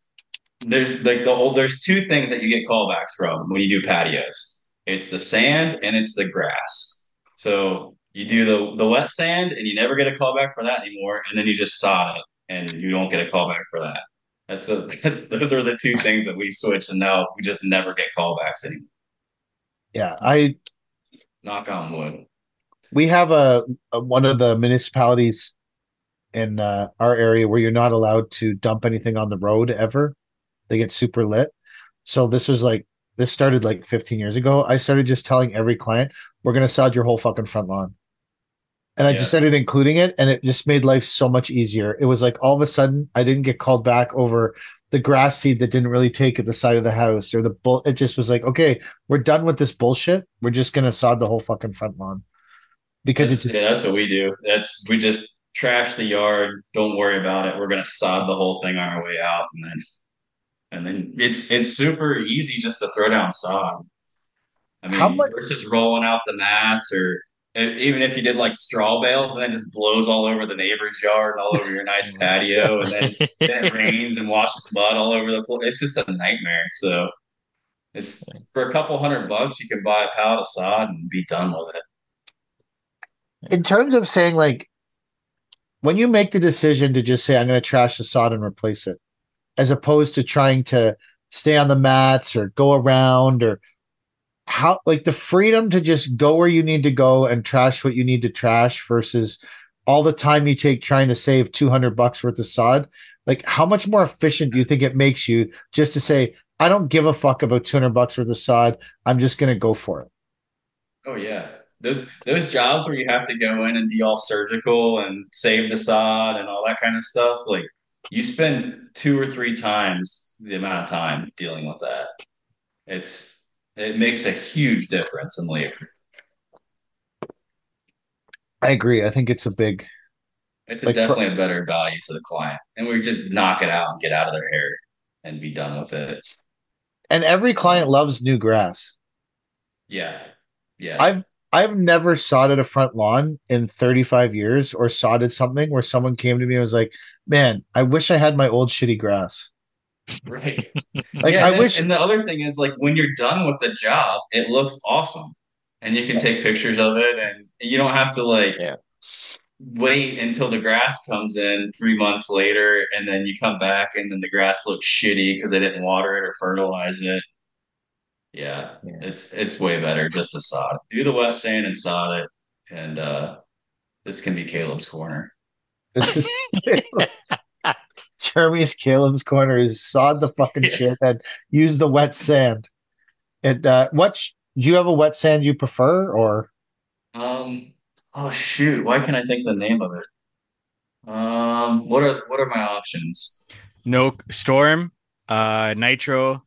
there's like the old there's two things that you get callbacks from when you do patios. It's the sand and it's the grass. So you do the, the wet sand and you never get a callback for that anymore. And then you just sod it and you don't get a callback for that. That's, a, that's those are the two things that we switched, and now we just never get callbacks anymore. Yeah. I knock on wood. We have a, a one of the municipalities in uh, our area where you're not allowed to dump anything on the road ever. They get super lit. So this was like, this started like fifteen years ago. I started just telling every client, we're going to sod your whole fucking front lawn. And I yeah. just started including it, and it just made life so much easier. It was like all of a sudden I didn't get called back over the grass seed that didn't really take at the side of the house or the bull. It just was like, okay, we're done with this bullshit. We're just going to sod the whole fucking front lawn, because that's, it just yeah, that's what we do. That's we just trash the yard. Don't worry about it. We're going to sod the whole thing on our way out, and then and then it's it's super easy just to throw down sod. I mean, How much- versus rolling out the mats, or even if you did like straw bales and then just blows all over the neighbor's yard and all over your nice patio, and then, then it rains and washes mud all over the place. It's just a nightmare. So it's for a couple hundred bucks, you can buy a pallet of sod and be done with it. In terms of saying, like, when you make the decision to just say, I'm going to trash the sod and replace it, as opposed to trying to stay on the mats or go around, or how, like, the freedom to just go where you need to go and trash what you need to trash versus all the time you take trying to save two hundred bucks worth of sod. Like, how much more efficient do you think it makes you just to say, I don't give a fuck about two hundred bucks worth of sod. I'm just going to go for it. Oh yeah. Those, those jobs where you have to go in and be all surgical and save the sod and all that kind of stuff. Like, you spend two or three times the amount of time dealing with that. It's, It makes a huge difference in labor. I agree. I think it's a big... It's a like, definitely a better value for the client. And we just knock it out and get out of their hair and be done with it. And every client loves new grass. Yeah. Yeah. I've I've never sodded a front lawn in thirty-five years, or sodded something where someone came to me and was like, man, I wish I had my old shitty grass. Right. Like yeah, I and, wish. And the other thing is, like, when you're done with the job, it looks awesome, and you can yes. take pictures of it, and you don't have to like yeah. wait until the grass comes in three months later, and then you come back, and then the grass looks shitty because they didn't water it or fertilize it. Yeah, yeah, it's it's way better just to sod. Do the wet sand and sod it, and uh, this can be Caleb's corner. This is Jeremy's Caleb's corner is sod the fucking shit and use the wet sand. And uh, what sh- do you have a wet sand you prefer, or? Um. Oh shoot! Why can't I think the name of it? Um. What are what are my options? No storm. Uh. Nitro.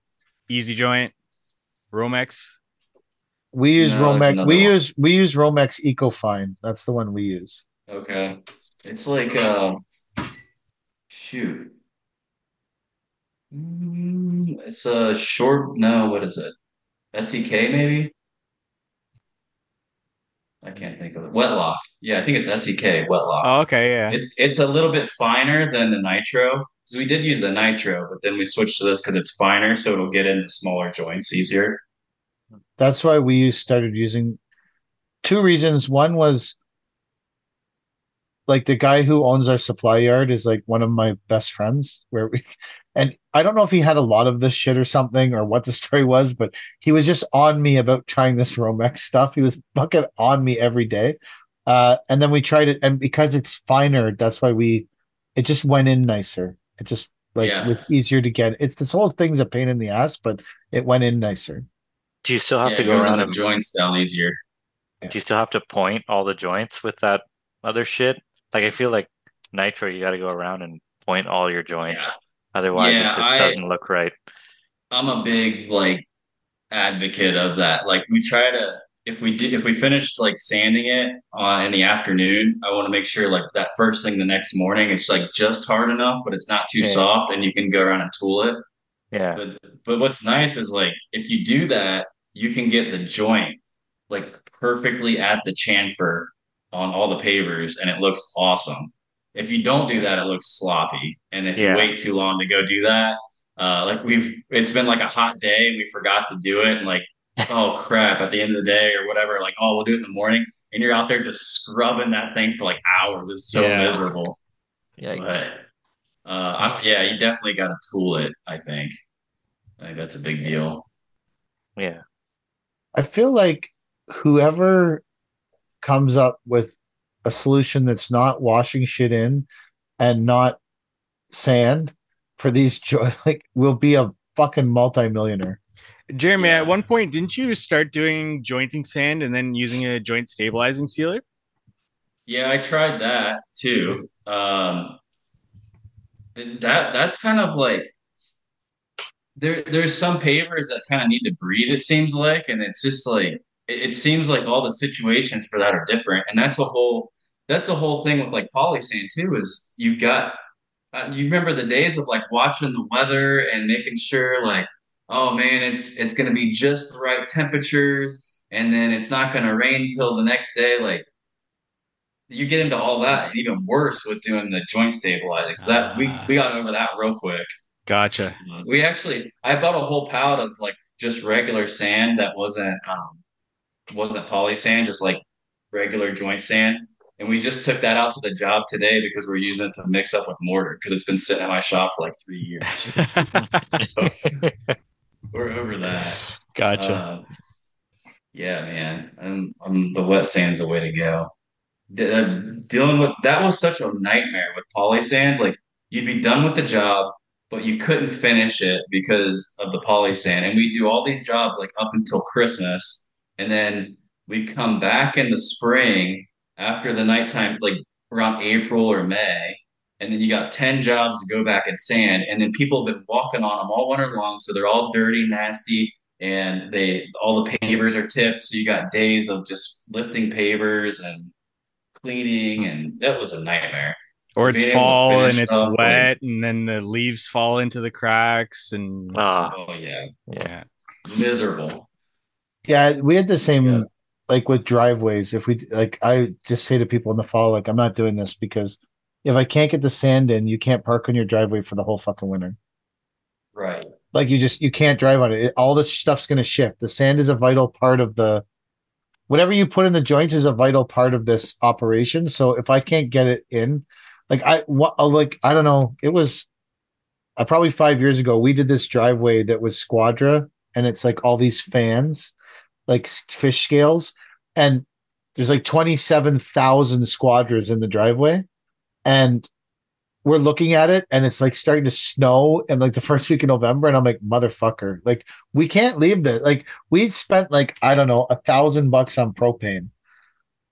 Easy joint. Romex. We use no, Romex. We one. use we use Romex EcoFine. That's the one we use. Okay. It's like uh shoot. Mm, it's a short no, what is it? S E K maybe? I can't think of it. Wetlock. Yeah, I think it's S E K Wetlock. Oh, okay, yeah. It's it's a little bit finer than the Nitro. So we did use the Nitro, but then we switched to this because it's finer, so it'll get into smaller joints easier. That's why we started using two reasons. One was like the guy who owns our supply yard is like one of my best friends. Where we, and I don't know if he had a lot of this shit or something or what the story was, but he was just on me about trying this Romex stuff. He was fucking on me every day. Uh, and then we tried it, and because it's finer, that's why we it just went in nicer. It just like yeah. was easier to get. It's this whole thing's a pain in the ass, but it went in nicer. Do you still have yeah, to go around and joints down easier? Yeah. Do you still have to point all the joints with that other shit? Like I feel like Nitro, you got to go around and point all your joints. Yeah. Otherwise, yeah, it just I, doesn't look right. I'm a big like advocate of that. Like we try to. If we do, if we finished like sanding it uh, in the afternoon, I want to make sure like that first thing the next morning, it's like just hard enough, but it's not too yeah. soft, and you can go around and tool it. Yeah. But but what's nice is like if you do that, you can get the joint like perfectly at the chamfer on all the pavers, and it looks awesome. If you don't do that, it looks sloppy, and if yeah. you wait too long to go do that, uh, like we've it's been like a hot day, and we forgot to do it, and like. oh crap at the end of the day or whatever, like, oh, we'll do it in the morning, and you're out there just scrubbing that thing for like hours. It's so yeah. miserable. Yikes. But uh I yeah you definitely gotta tool it. I think I think that's a big deal. Yeah, I feel like whoever comes up with a solution that's not washing shit in and not sand for these jo- like will be a fucking multi-millionaire. Jeremy, yeah. at one point, didn't you start doing jointing sand and then using a joint stabilizing sealer? Yeah, I tried that too. Um, that that's kind of like there. There's some pavers that kind of need to breathe. It seems like, and it's just like it, it seems like all the situations for that are different, and that's a whole that's the whole thing with like polysand too. Is you've got uh, you remember the days of like watching the weather and making sure like. Oh man, it's it's gonna be just the right temperatures, and then it's not gonna rain till the next day. Like you get into all that, and even worse with doing the joint stabilizing. So that uh, we we got over that real quick. Gotcha. We actually, I bought a whole pallet of like just regular sand that wasn't um, wasn't poly sand, just like regular joint sand, and we just took that out to the job today because we're using it to mix up with mortar because it's been sitting in my shop for like three years. We're over that. Gotcha. Uh, yeah, man. I'm, I'm, the wet sand's a way to go. D- uh, dealing with that was such a nightmare with polysand. Like you'd be done with the job, but you couldn't finish it because of the polysand. And we do all these jobs like up until Christmas, and then we come back in the spring after the nighttime, like around April or May. And then you got ten jobs to go back and sand. And then people have been walking on them all winter long. So they're all dirty, nasty, and they all the pavers are tipped. So you got days of just lifting pavers and cleaning. And that was a nightmare. Or it's fall and it's wet, like, and then the leaves fall into the cracks. And uh, oh, yeah. Yeah. Miserable. Yeah. We had the same, yeah. like with driveways. If we, like, I just say to people in the fall, like, I'm not doing this because. If I can't get the sand in, you can't park on your driveway for the whole fucking winter. Right. Like you just, you can't drive on it. it all the stuff's going to shift. The sand is a vital part of the, whatever you put in the joints is a vital part of this operation. So if I can't get it in, like I, what, like, I don't know. It was uh, probably five years ago. We did this driveway that was Squadra, and it's like all these fans, like fish scales. And there's like twenty-seven thousand Squadras in the driveway. And we're looking at it, and it's like starting to snow and like the first week of November. And I'm like, motherfucker, like we can't leave this. Like we spent like, I don't know, a thousand bucks on propane,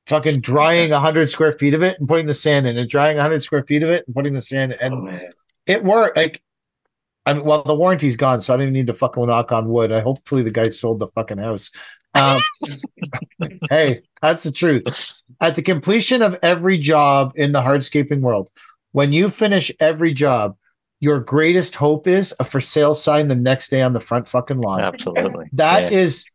fucking drying a hundred square feet of it and putting the sand in, and drying a hundred square feet of it and putting the sand in. And oh, it worked. Like, I mean, well, the warranty's gone, so I didn't need to fucking knock on wood. I hopefully the guy sold the fucking house. Um, hey, that's the truth. At the completion of every job in the hardscaping world, when you finish every job, your greatest hope is a for sale sign the next day on the front fucking lawn. Absolutely. That yeah. is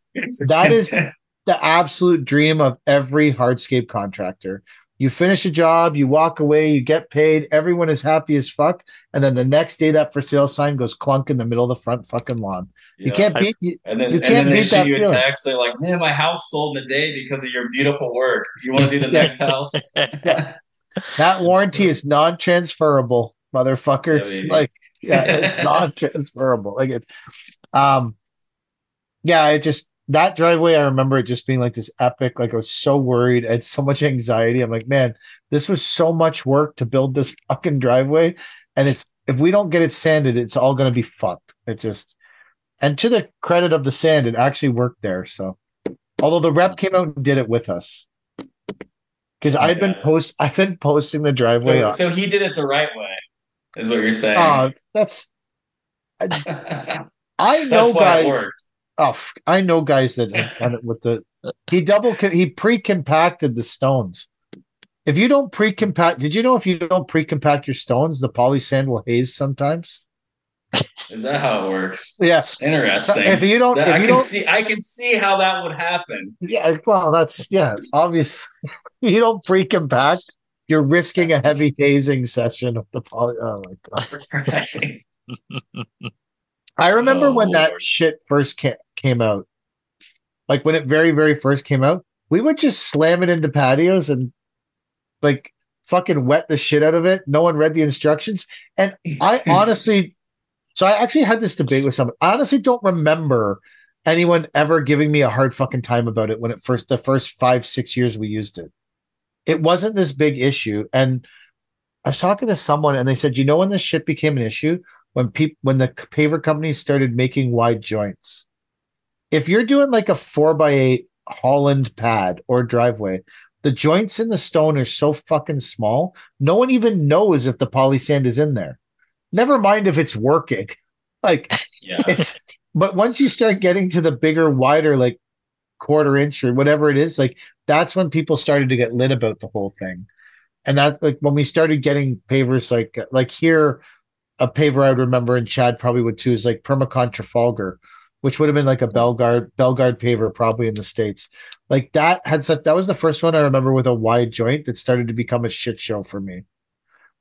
that is the absolute dream of every hardscape contractor. You finish a job, you walk away, you get paid, everyone is happy as fuck, and then the next day that for sale sign goes clunk in the middle of the front fucking lawn. You yeah. can't beat you, and then, you and can't then they shoot you a text. They're like, man, my house sold in a day because of your beautiful work. You want to do the next house? Yeah. That warranty is non-transferable, motherfuckers. I mean, like, yeah, it's non-transferable. Like, it, um, yeah, it just that driveway. I remember it just being like this epic. Like, I was so worried. I had so much anxiety. I'm like, man, this was so much work to build this fucking driveway, and it's if we don't get it sanded, it's all gonna be fucked. It just, and to the credit of the sand, it actually worked there. So, although the rep came out and did it with us. Because I've been post, I've been posting the driveway. So, so he did it the right way, is what you're saying. Uh, that's I, I know that's why guys. It worked. Oh, I know guys that have done it with the. He double he pre-compacted the stones. If you don't pre-compact, did you know if you don't pre-compact your stones, the poly sand will haze sometimes? Is that how it works? Yeah, interesting. If you don't, that, if you I can don't, see. I can see how that would happen. Yeah, well, that's yeah, obviously. You don't pre-compact, you're risking a heavy hazing session of the poly. Oh my god! I remember oh, when Lord. that shit first ca- came out, like when it very, very first came out, we would just slam it into patios and like fucking wet the shit out of it. No one read the instructions, and I honestly, so I actually had this debate with someone. I honestly don't remember anyone ever giving me a hard fucking time about it when it first, the first five, six years we used it. It wasn't this big issue. And I was talking to someone and they said, you know, when this shit became an issue, when people, when the paver companies started making wide joints, if you're doing like a four by eight Holland pad or driveway, the joints in the stone are so fucking small. No one even knows if the poly sand is in there. Never mind if it's working. Like yeah. it's, but once you start getting to the bigger, wider, like quarter inch or whatever it is, like, that's when people started to get lit about the whole thing. And that, like, when we started getting pavers, like, like here, a paver I would remember, and Chad probably would too, is like Permacon Trafalgar, which would have been like a Bellegarde, Bellegarde paver probably in the States. Like that had such, that was the first one I remember with a wide joint that started to become a shit show for me.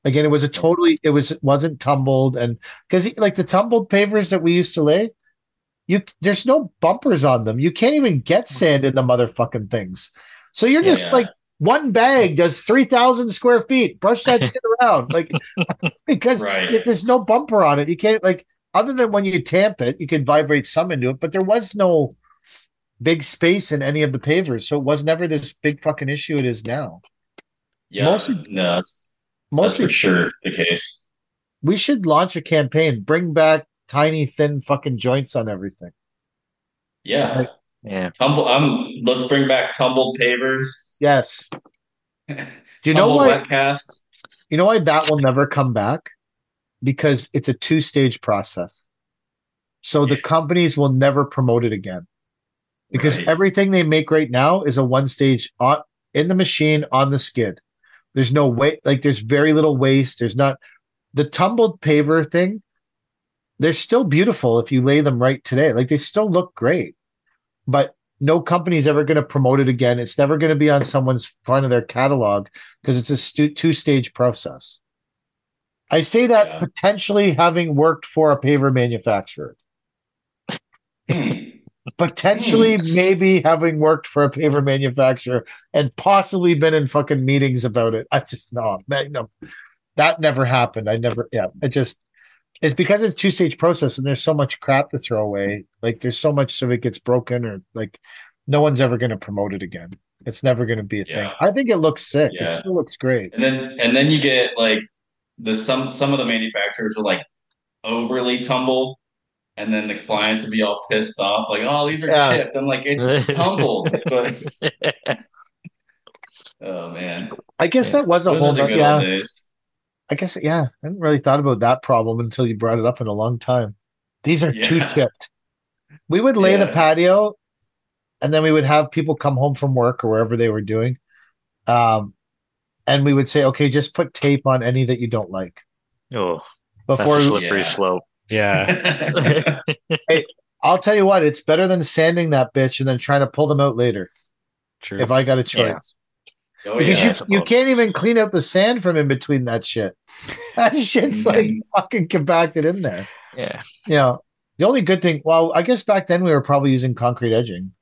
Again, it was a totally, it was, it wasn't tumbled. And because like the tumbled pavers that we used to lay, you, there's no bumpers on them. You can't even get sand in the motherfucking things. So you're just yeah. like one bag does three thousand square feet. Brush that shit around. Like, because right. it, there's no bumper on it. You can't, like, other than when you tamp it, you can vibrate some into it, but there was no big space in any of the pavers. So it was never this big fucking issue it is now. Yeah. Mostly, no, that's, mostly that's for sure the case. We should launch a campaign, bring back tiny, thin fucking joints on everything. Yeah. Like, yeah, tumble. Um, let's bring back tumbled pavers. Yes. Do you know why? Wet cast? You know why that will never come back? Because it's a two-stage process. So the companies will never promote it again, because right. everything they make right now is a one-stage on, in the machine on the skid. There's no way. Like, there's very little waste. There's not the tumbled paver thing. They're still beautiful if you lay them right today. Like, they still look great. But no company's ever going to promote it again. It's never going to be on someone's front of their catalog because it's a stu- two-stage process. I say that yeah. potentially having worked for a paver manufacturer. Potentially maybe having worked for a paver manufacturer and possibly been in fucking meetings about it. I just, no, man, no, that never happened. I never, yeah, it just, it's because it's two-stage process and there's so much crap to throw away. Like there's so much so it gets broken or like no one's ever going to promote it again. It's never going to be a yeah. thing. I think it looks sick. Yeah. It still looks great. And then, and then you get like the, some, some of the manufacturers are like overly tumbled. And then the clients would be all pissed off, like, "Oh, these are yeah. chipped." I'm like, "It's tumbled." But oh man, I guess yeah. that was a Those whole. Not, yeah, days. I guess yeah. I hadn't really thought about that problem until you brought it up in a long time. These are yeah. too chipped. We would lay yeah. the patio, and then we would have people come home from work or wherever they were doing, um, and we would say, "Okay, just put tape on any that you don't like." Oh, before that's a slippery yeah. slope. Yeah. Hey, I'll tell you what, it's better than sanding that bitch and then trying to pull them out later. True. If I got a choice. Yeah. Oh, because yeah, you, you can't even clean up the sand from in between that shit. That shit's like fucking compacted in there. Yeah. You know, the only good thing, well, I guess back then we were probably using concrete edging.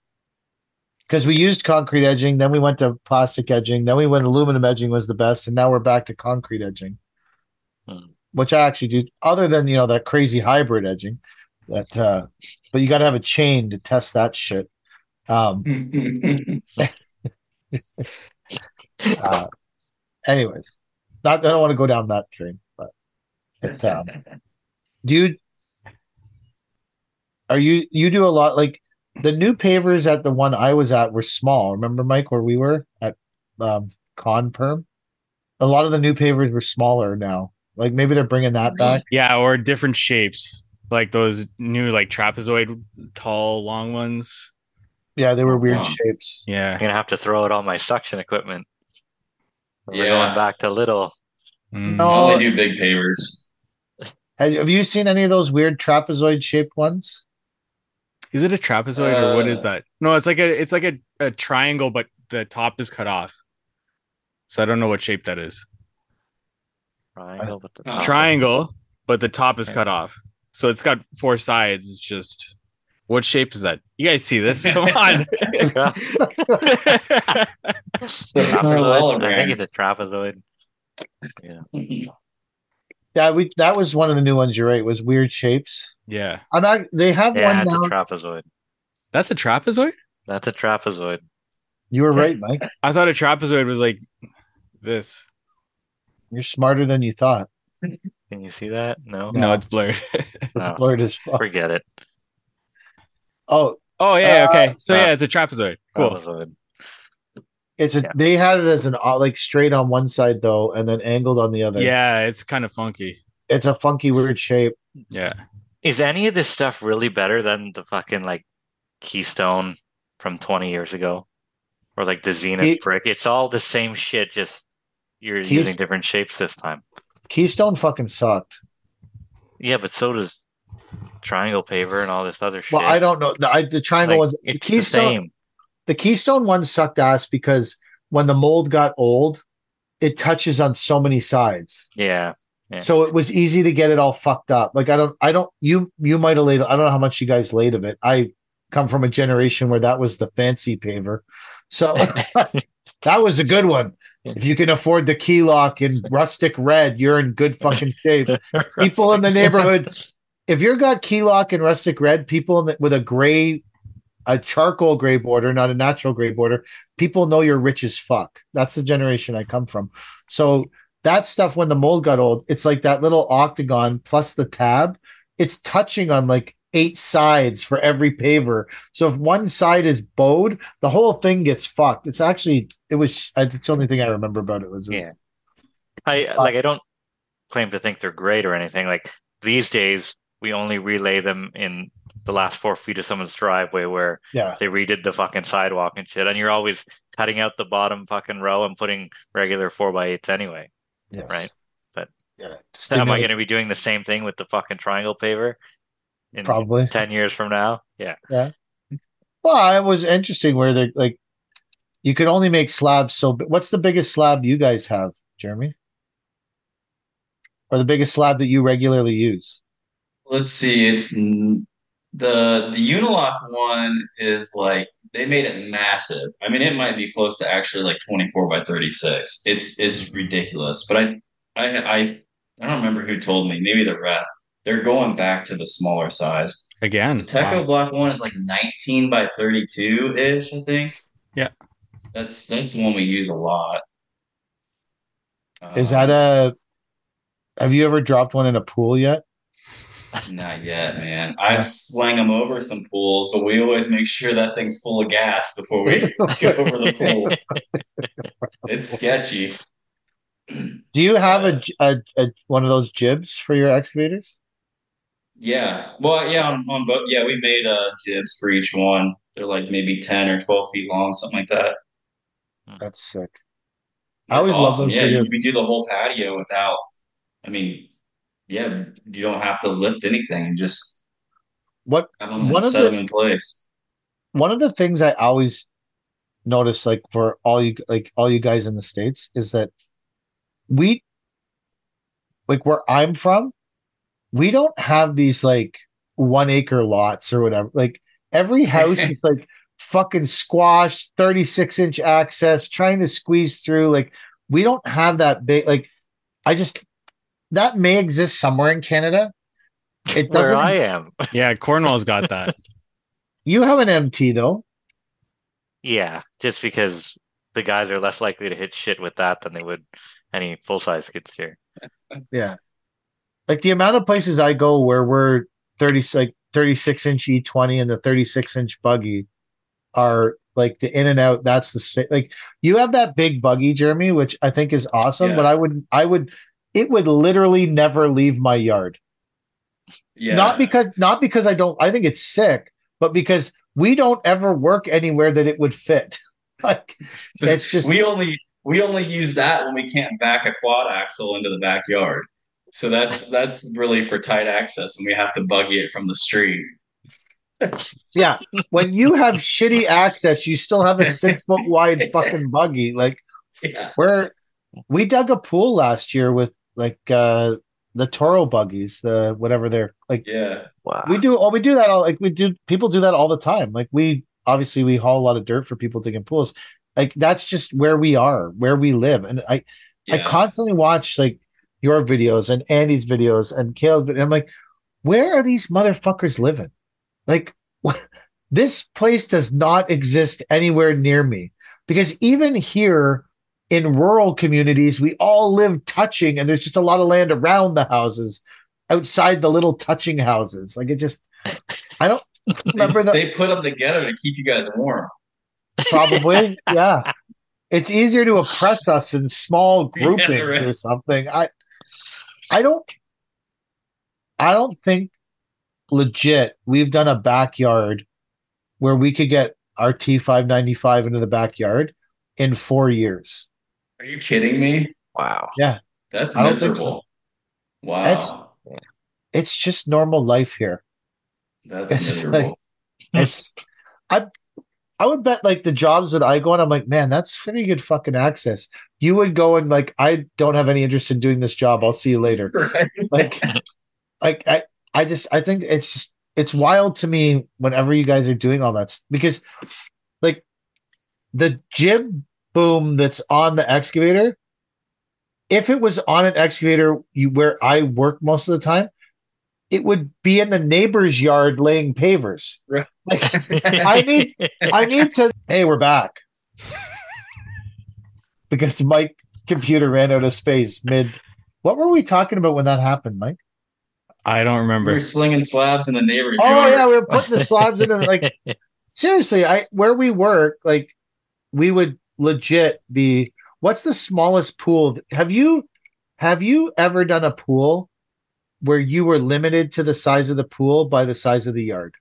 Because we used concrete edging, then we went to plastic edging, then we went aluminum edging was the best, and now we're back to concrete edging. Hmm. Which I actually do, other than, you know, that crazy hybrid edging that, uh, but you got to have a chain to test that shit. Um, uh, anyways, not, I don't want to go down that train, but it, um, do you, are you, you do a lot, like the new pavers at the one I was at were small. Remember, Mike, where we were at, um, Conperm? A lot of the new pavers were smaller now. Like maybe they're bringing that back. Yeah, or different shapes, like those new like trapezoid, tall, long ones. Yeah, they were weird oh. shapes. Yeah, I'm gonna have to throw out all my suction equipment. Yeah. We're going back to little. Mm. No, they do big pavers. Have you seen any of those weird trapezoid shaped ones? Is it a trapezoid uh, or what is that? No, it's like a it's like a, a triangle, but the top is cut off. So I don't know what shape that is. Triangle, but the, triangle, but the top is cut off. So it's got four sides. It's just, what shape is that? You guys see this? Come on. Trapezoid. I think it's a trapezoid. Yeah. Yeah, we that was one of the new ones. You're right. It was weird shapes. Yeah. I'm not. They have yeah, one now. A trapezoid. That's a trapezoid. That's a trapezoid. You were right, Mike. I thought a trapezoid was like this. You're smarter than you thought. Can you see that? No. No, it's blurred. It's no. blurred as fuck. Forget it. Oh. Oh, yeah, uh, okay. So, uh, yeah, it's a trapezoid. Cool. Trapezoid. It's a, yeah. They had it as an, like, straight on one side, though, and then angled on the other. Yeah, it's kind of funky. It's a funky, weird shape. Yeah. Is any of this stuff really better than the fucking, like, Keystone from twenty years ago? Or, like, the Zenith it, brick? It's all the same shit, just... You're Keystone, using different shapes this time. Keystone fucking sucked. Yeah, but so does triangle paver and all this other shit. Well, I don't know. The, I, the triangle like, ones... It's the, Keystone, the same. The Keystone one sucked ass because when the mold got old, it touches on so many sides. Yeah. yeah. So it was easy to get it all fucked up. Like, I don't... I don't. You you might have laid... I don't know how much you guys laid of it. I come from a generation where that was the fancy paver. So that was a good one. If you can afford the key lock in rustic red, you're in good fucking shape. People in the neighborhood, if you've got key lock in rustic red, people in the, with a gray, a charcoal gray border, not a natural gray border, people know you're rich as fuck. That's the generation I come from. So that stuff, when the mold got old, it's like that little octagon plus the tab. It's touching on like eight sides for every paver. So if one side is bowed, the whole thing gets fucked. It's actually, it was, it's the only thing I remember about it was this. Yeah. I uh, like, I don't claim to think they're great or anything. Like these days, we only relay them in the last four feet of someone's driveway where yeah. they redid the fucking sidewalk and shit. And you're always cutting out the bottom fucking row and putting regular four by eights anyway. Yes. Right. But yeah, so am I going to be doing the same thing with the fucking triangle paver? In probably ten years from now. Yeah. Yeah. Well, it was interesting where they're like, you could only make slabs. So what's the biggest slab you guys have, Jeremy? or the biggest slab that you regularly use? Let's see. It's the the Unilock one is like they made it massive. I mean, it might be close to actually like twenty-four by thirty-six. It's it's ridiculous. But I I I, I don't remember who told me. Maybe the rep. They're going back to the smaller size again. The Teco wow. Block one is like nineteen by thirty-two ish. I think. Yeah. That's that's the one we use a lot. Uh, is that a? Have you ever dropped one in a pool yet? Not yet, man. I've slang them over some pools, but we always make sure that thing's full of gas before we go over the pool. It's sketchy. Do you have a, a, a one of those jibs for your excavators? Yeah. Well, yeah, on, on both. Yeah, we made uh, jibs for each one. They're like maybe ten or twelve feet long, something like that. That's sick. That's I always awesome. love those. Yeah, you, we do the whole patio without. I mean, yeah, you don't have to lift anything. You just what have them one set of the, them in place. One of the things I always notice, like for all you, like all you guys in the States, is that we, like where I'm from, we don't have these like one acre lots or whatever. Like every house is like fucking squashed, thirty-six inch access, trying to squeeze through. Like we don't have that big. Like I just. That may exist somewhere in Canada. It doesn't. Where I am. Yeah, Cornwall's got that. You have an M T, though. Yeah, just because the guys are less likely to hit shit with that than they would any full-size skid steer. Yeah. Like, the amount of places I go where we're thirty, like, thirty-six inch E twenty and the thirty-six inch buggy are, like, the in and out, that's the... Like, you have that big buggy, Jeremy, which I think is awesome, yeah. but I would, I would... It would literally never leave my yard. Yeah. Not because not because I don't I think it's sick, but because we don't ever work anywhere that it would fit. Like so it's just we only we only use that when we can't back a quad axle into the backyard. So that's that's really for tight access when we have to buggy it from the street. Yeah. When you have shitty access, you still have a six foot wide fucking buggy. Like yeah. where we dug a pool last year with like uh the Toro buggies, the whatever they're like. Yeah, wow. We do all we do that all like we do. People do that all the time. Like we obviously we haul a lot of dirt for people digging pools. Like that's just where we are, where we live. And I, yeah. I constantly watch like your videos and Andy's videos and Caleb's. And I'm like, where are these motherfuckers living? Like what? This place does not exist anywhere near me because even here. In rural communities, we all live touching, and there's just a lot of land around the houses, outside the little touching houses. Like it just, I don't remember. they, the, they put them together to keep you guys warm. Probably, yeah. It's easier to oppress us in small groupings yeah, right. or something. I, I don't, I don't think legit we've done a backyard where we could get our T five ninety-five into the backyard in four years. Are you kidding me? Wow. Yeah. That's miserable. So. Wow. That's, it's just normal life here. That's it's miserable. Like, it's I I would bet like the jobs that I go on, I'm like, man, that's pretty good fucking access. You would go and like, I don't have any interest in doing this job. I'll see you later. Right. Like, like I, I just, I think it's just, it's wild to me whenever you guys are doing all that because like the jib boom that's on the excavator. If it was on an excavator you, where I work most of the time, it would be in the neighbor's yard laying pavers. Right. Like, I need, I need to. Hey, we're back because my computer ran out of space mid. What were we talking about when that happened, Mike? I don't remember. We were slinging slabs in the neighbor's. Oh yard. Yeah, we were putting the slabs in. The, like seriously, I where we work, like we would. Legit be what's the smallest pool have you have you ever done a pool where you were limited to the size of the pool by the size of the yard?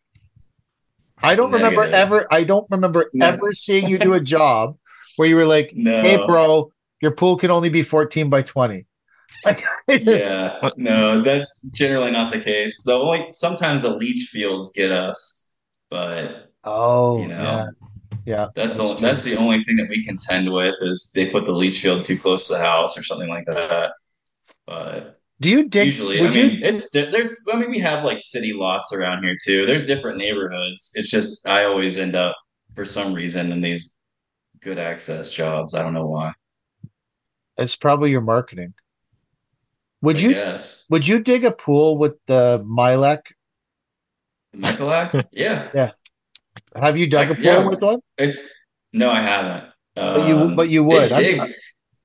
I don't Negative. remember ever I don't remember no. ever seeing you do a job where you were like no. hey bro, your pool can only be fourteen by twenty. Like, yeah no that's generally not the case. The only sometimes the leach fields get us but oh you know yeah. Yeah, that's, that's the true. that's the only thing that we contend with is they put the leach field too close to the house or something like that. But Do you dig? Usually, would I mean, you... it's there's. I mean, we have like city lots around here too. There's different neighborhoods. It's just I always end up for some reason in these good access jobs. I don't know why. It's probably your marketing. Would I you? Guess. Would you dig a pool with the Mecalac? Mecalac? Yeah. Yeah. Have you dug I, a pool yeah, with one? It's no, I haven't. Um, but you, but you would. It digs.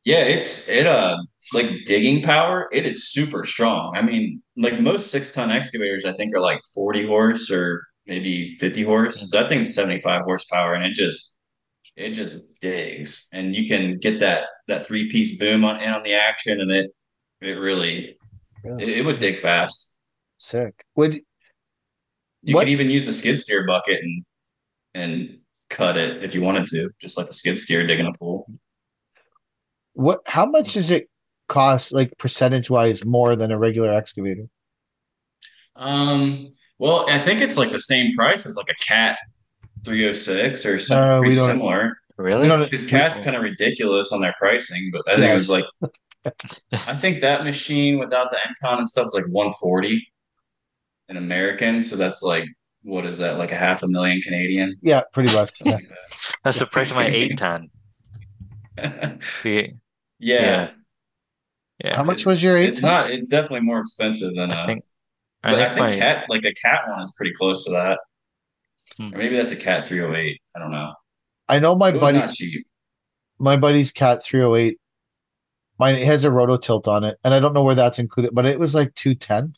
Yeah, it's it. Uh, like digging power. It is super strong. I mean, like most six-ton excavators, I think are like forty horse or maybe fifty horse. That thing's seventy-five horsepower, and it just it just digs. And you can get that that three-piece boom on and on the action, and it it really yeah. it, it would dig fast. Sick. Would you what? Could even use the skid steer bucket and. and cut it if you wanted to, just like a skid steer digging a pool. What, how much does it cost, like percentage wise, more than a regular excavator? Um, well, I think it's like the same price as like a C A T three oh six or something uh, pretty similar. Really? Because C A T's kind of ridiculous on their pricing, but I think yes. it was like, I think that machine without the Encom and stuff is like one forty in American. So that's like, what is that, like a half a million Canadian? Yeah, pretty much. Yeah. Like that. That's the price of my eight ton. yeah. yeah. Yeah. How much it's, was your eight it's ton? Not, it's definitely more expensive than I a, think, but I think, I think my, cat like the cat one is pretty close to that. Hmm. Or maybe that's a cat three oh eight. I don't know. I know my buddy my buddy's cat three oh eight. Mine it has a rototilt on it, and I don't know where that's included, but it was like two ten.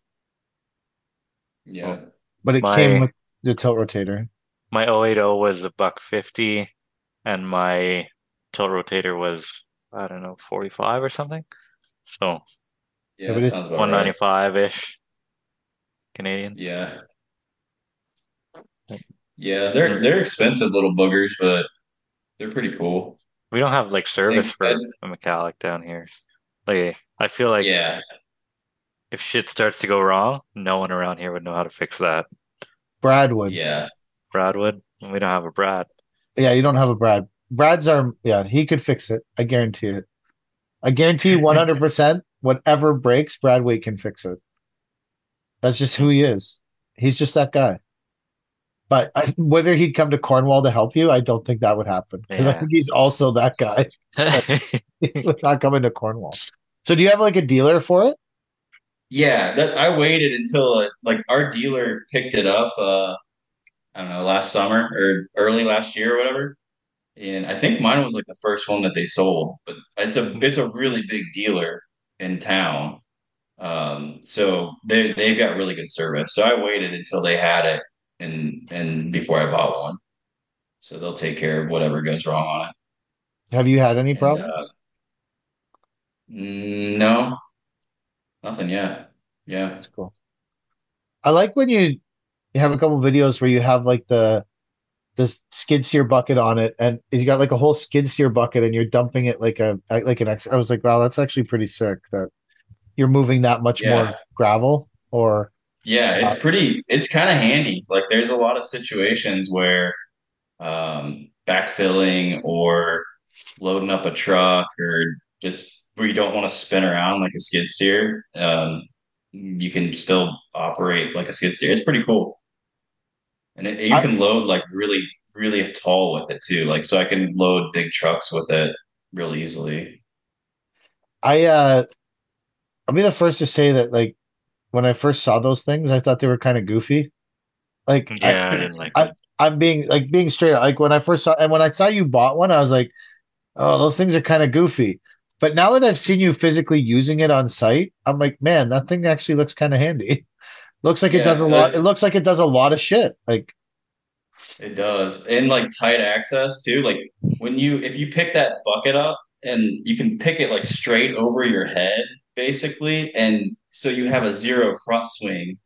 Yeah. Oh. But it my, came with the tilt rotator. My oh eighty was a buck fifty, and my tilt rotator was I don't know forty five or something. So yeah, yeah, but it's one ninety five ish Canadian. Yeah, yeah, they're they're expensive little boogers, but they're pretty cool. We don't have like service for that... a Mecalac down here. Like I feel like yeah. if shit starts to go wrong, no one around here would know how to fix that. Brad would. Yeah. Brad would. We don't have a Brad. Yeah, you don't have a Brad. Brad's our, yeah, he could fix it. I guarantee it. I guarantee one hundred percent whatever breaks, Brad Wade can fix it. That's just who he is. He's just that guy. But I, whether he'd come to Cornwall to help you, I don't think that would happen. Because yeah. I think he's also that guy. He's not coming to Cornwall. So do you have like a dealer for it? Yeah, that I waited until it, like our dealer picked it up. Uh, I don't know, last summer or early last year or whatever. And I think mine was like the first one that they sold. But it's a it's a really big dealer in town, um, so they they've got really good service. So I waited until they had it, and and before I bought one. So they'll take care of whatever goes wrong on it. Have you had any problems? And, uh, no. Nothing yet. Yeah. That's cool. I like when you have a couple videos where you have like the the skid steer bucket on it, and you got like a whole skid steer bucket, and you're dumping it like a like an ex. I was like, wow, that's actually pretty sick that you're moving that much yeah. more gravel. Or yeah, it's uh, pretty. It's kind of handy. Like there's a lot of situations where um, backfilling or loading up a truck or just. Where you don't want to spin around like a skid steer, um, you can still operate like a skid steer. It's pretty cool. And it, you I, can load like really, really tall with it too. Like, so I can load big trucks with it real easily. I, uh, I'll be the first to say that like when I first saw those things, I thought they were kind of goofy. Like, yeah, I, I didn't like I, I'm being like being straight. Like when I first saw, and when I saw you bought one, I was like, oh, those things are kind of goofy. But now that I've seen you physically using it on site, I'm like, man, that thing actually looks kind of handy. Looks like yeah, it does a lot. It looks like it does a lot of shit. Like it does, and like tight access too. Like when you, if you pick that bucket up, and you can pick it like straight over your head, basically, and so you have a zero front swing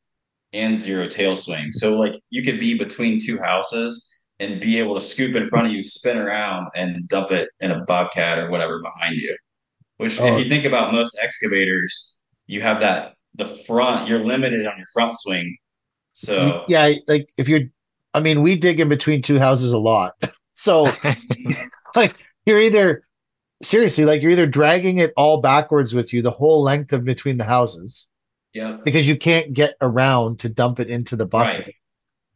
and zero tail swing. So like you could be between two houses and be able to scoop in front of you, spin around, and dump it in a bobcat or whatever behind you. Which, oh. if you think about most excavators, you have that the front. You're limited on your front swing. So yeah, like if you're, I mean, we dig in between two houses a lot. So like you're either seriously, like, you're either dragging it all backwards with you the whole length of between the houses, yeah, because you can't get around to dump it into the bucket.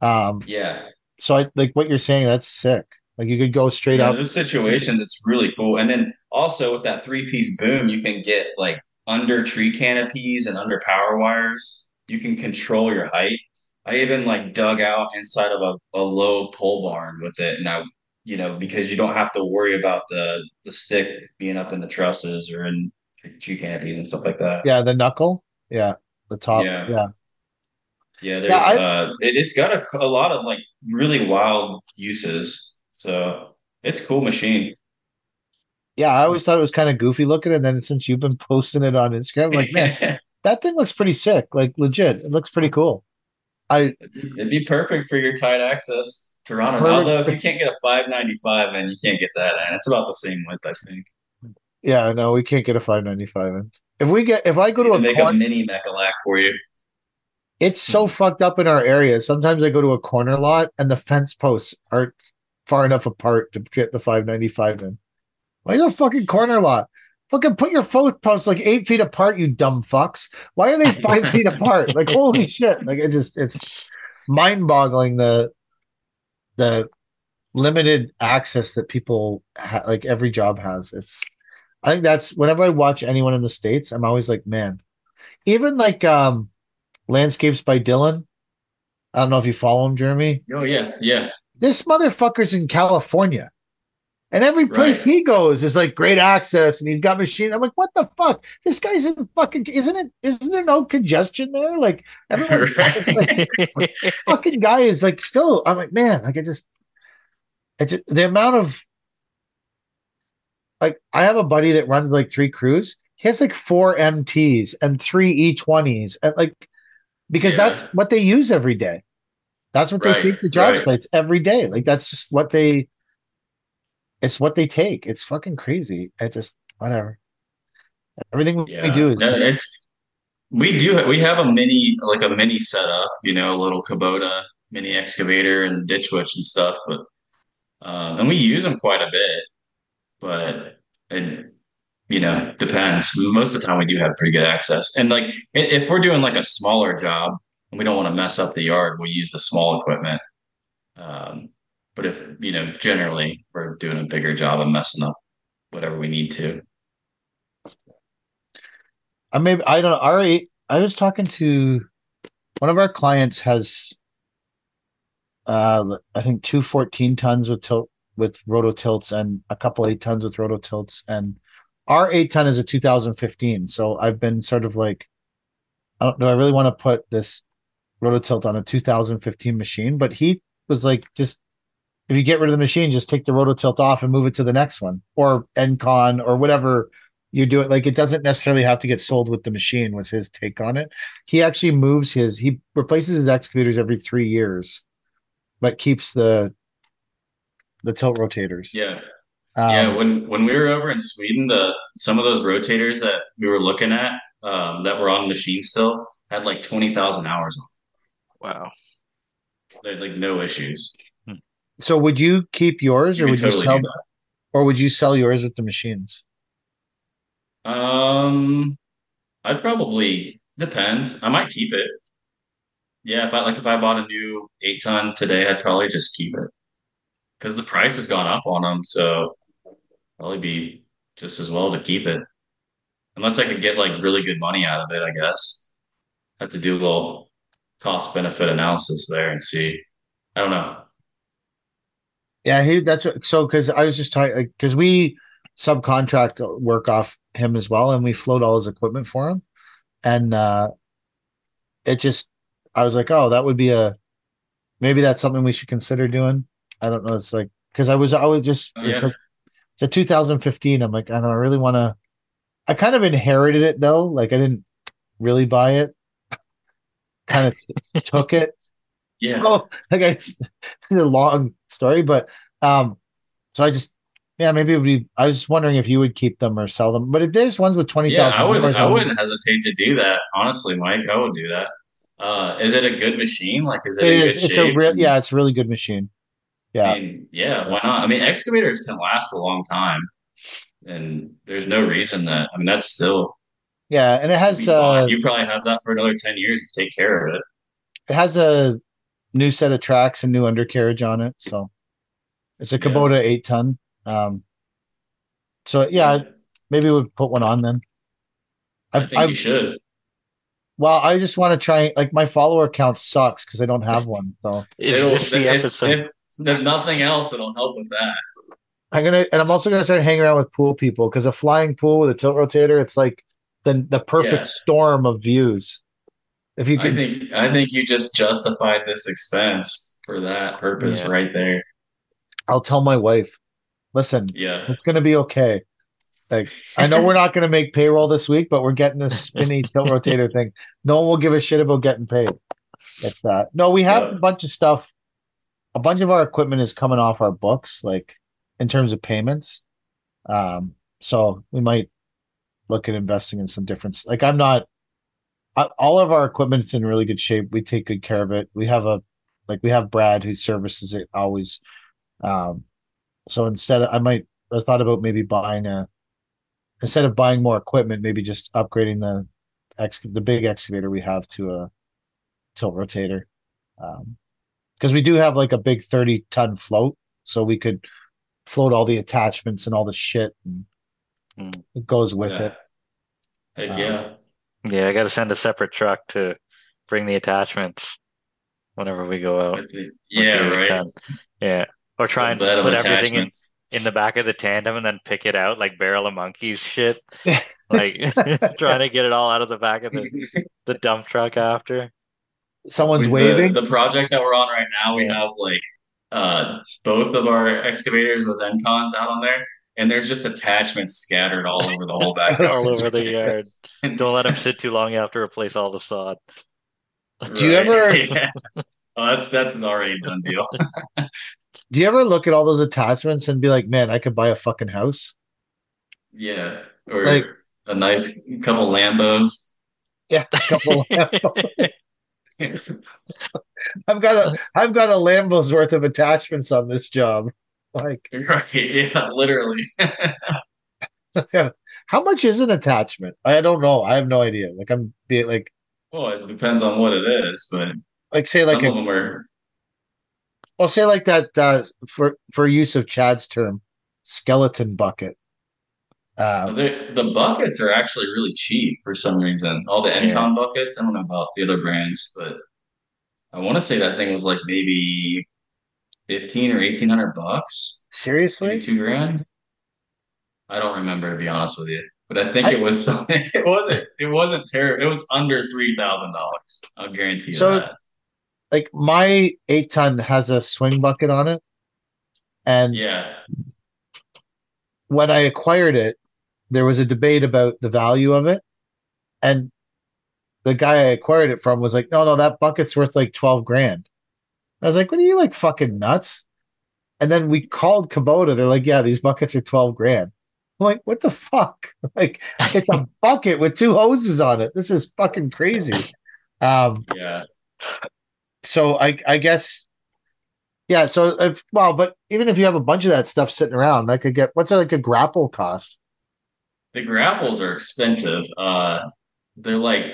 Right. Um, yeah. So, I, like what you're saying, that's sick. Like, you could go straight yeah, up. Those situations, it's really cool. And then also with that three-piece boom, you can get like under tree canopies and under power wires. You can control your height. I even like dug out inside of a, a low pole barn with it, and I, you know, because you don't have to worry about the the stick being up in the trusses or in tree canopies and stuff like that. Yeah, the knuckle. Yeah, the top. Yeah, yeah. yeah there's yeah, I, uh, it, it's got a, a lot of like really wild uses. So it's a cool machine. Yeah, I always thought it was kind of goofy looking, and then since you've been posting it on Instagram, I'm like, man, that thing looks pretty sick. Like, legit, it looks pretty cool. I, it'd be perfect for your tight access Toronto. Perfect. Although if you can't get a five ninety-five in, you can't get that in. It's about the same width, I think. Yeah, no, we can't get a five ninety-five in. If we get, if I go to a make corner, a mini Mecalac for you. It's so fucked up in our area. Sometimes I go to a corner lot and the fence posts aren't far enough apart to get the five ninety-five in. Why is a fucking corner lot? Fucking put your phone posts like eight feet apart, you dumb fucks. Why are they five feet apart? Like, holy shit. Like, it just, it's mind boggling the the limited access that people ha- like every job has. It's, I think that's whenever I watch anyone in the States, I'm always like, man, even like um, Landscapes by Dylan. I don't know if you follow him, Jeremy. Oh, yeah. Yeah. This motherfucker's in California. And every place right. he goes is like great access, and he's got machines. I'm like, what the fuck? This guy's in fucking isn't it? Isn't there no congestion there? Like, everyone's right. like, fucking guy is like still. I'm like, man, like I just, I just the amount of like I have a buddy that runs like three crews. He has like four M Ts and three E twenties, and like because yeah. that's what they use every day. That's what right. they take the job right. plates every day. Like that's just what they. It's what they take. It's fucking crazy. I just whatever. Everything yeah. we do is just... it's we do we have a mini like a mini setup, you know, a little Kubota mini excavator and Ditch Witch and stuff, but um, and we use them quite a bit. But it you know depends. Most of the time we do have pretty good access. And like if we're doing like a smaller job and we don't want to mess up the yard, we'll use the small equipment. Um, But if, you know, generally we're doing a bigger job of messing up whatever we need to. I maybe I don't know. All right. I was talking to one of our clients has, uh, I think two fourteen tons with tilt with roto tilts and a couple eight tons with roto tilts. And our eight ton is a two thousand fifteen. So I've been sort of like, I don't know. I really want to put this roto tilt on a two thousand fifteen machine, but he was like, just, if you get rid of the machine, just take the rototilt off and move it to the next one or Encom or whatever you do it. Like it doesn't necessarily have to get sold with the machine was his take on it. He actually moves his, he replaces his excavators every three years, but keeps the, the tilt rotators. Yeah. Um, yeah. When, when we were over in Sweden, the, some of those rotators that we were looking at um, that were on the machine still had like twenty thousand hours on. Wow. They had like no issues. So would you keep yours, you or would totally you sell them, or would you sell yours with the machines? Um, I'd probably depends. I might keep it. Yeah, if I like, if I bought a new eight ton today, I'd probably just keep it because the price has gone up on them. So probably be just as well to keep it, unless I could get like really good money out of it. I guess I have to do a little cost benefit analysis there and see. I don't know. Yeah, he, that's what, so because I was just talking because like, we subcontract work off him as well, and we float all his equipment for him, and uh, it just I was like, oh, that would be a maybe that's something we should consider doing. I don't know. It's like because I was I was just oh, yeah. it's like it's a two thousand fifteen. I'm like I don't I really want to. I kind of inherited it though. Like I didn't really buy it. Kind of took it. Yeah. So, like I it's a long story, but um, so I just yeah maybe it would be. I was wondering if you would keep them or sell them, but if there's ones with twenty thousand, yeah, I would. I wouldn't hesitate to do that. Honestly, Mike, I would do that. Uh, is it a good machine? Like, is it? It in is. Good it's shape? A re- yeah, it's a really good machine. Yeah, I mean, yeah. Why not? I mean, excavators can last a long time. and there's no reason that, I mean, that's still, yeah, and it has uh, you probably have that for another ten years if you take care of it. It has a new set of tracks and new undercarriage on it, so it's a Kubota yeah. eight ton. Um, so yeah, yeah. maybe we'll put one on then. I, I think I've, you should. Well, I just want to try. Like, my follower count sucks because I don't have one. So it'll, if, if, if, if nothing else, it'll help with that. I'm gonna, and I'm also gonna start hanging around with pool people, because a flying pool with a tilt rotator, it's like the the perfect yeah. storm of views. If you, can, I think, I think you just justified this expense for that purpose yeah. right there. I'll tell my wife. Listen, yeah, it's gonna be okay. Like, I know we're not going to make payroll this week, but we're getting this spinny tilt rotator thing. No one will give a shit about getting paid. If, uh, no, we have yeah. a bunch of stuff. A bunch of our equipment is coming off our books, like in terms of payments. Um, so we might look at investing in some different. Like, I'm not. I, all of our equipment's in really good shape. We take good care of it. We have a, like we have Brad who services it always. Um, so instead, I might. I thought about maybe buying a. Instead of buying more equipment, maybe just upgrading the ex- the big excavator we have to a tilt rotator, because um, we do have like a big thirty ton float, so we could float all the attachments and all the shit and mm. it goes with yeah. it. Heck yeah, um, yeah. I got to send a separate truck to bring the attachments whenever we go out. The, yeah, right. ten. Yeah, or try and put everything in. in the back of the tandem and then pick it out like Barrel of Monkeys shit. Like trying to get it all out of the back of the, the dump truck after. Someone's we, waving. The, the project that we're on right now, we have like uh, both of our excavators with Encons out on there, and there's just attachments scattered all over the whole back. all over the yard. Don't let them sit too long. You have to replace all the sod. Right. Do you ever... Yeah. Oh, that's that's an already done deal. Do you ever look at all those attachments and be like, man, I could buy a fucking house? Yeah. Or like, a nice couple Lambos. Yeah, a couple Lambos. I've got a I've got a Lambo's worth of attachments on this job. Like, right, yeah, literally. How much is an attachment? I don't know. I have no idea. Like, I'm being like, well, it depends on what it is, but like, say, like, some a, of them are. I'll say like that uh, for for use of Chad's term, skeleton bucket. Um, the, the buckets are actually really cheap for some reason. All the Encom yeah. buckets. I don't know about the other brands, but I want to say that thing was like maybe fifteen or eighteen hundred bucks. Seriously, two grand. I don't remember, to be honest with you, but I think I, it was. It wasn't. It wasn't terrible. It was under three thousand dollars. I'll guarantee you so, that. Like, my eight ton has a swing bucket on it, and yeah, when I acquired it, there was a debate about the value of it, and the guy I acquired it from was like, "No, no, that bucket's worth like twelve grand." I was like, "What are you, like, fucking nuts?" And then we called Kubota. They're like, "Yeah, these buckets are twelve grand." I'm like, "What the fuck? Like, it's a bucket with two hoses on it. This is fucking crazy." Um, yeah. So I I guess, yeah. So if, well, but even if you have a bunch of that stuff sitting around, that could get, what's that, like a grapple cost? The grapples are expensive. Uh, they're like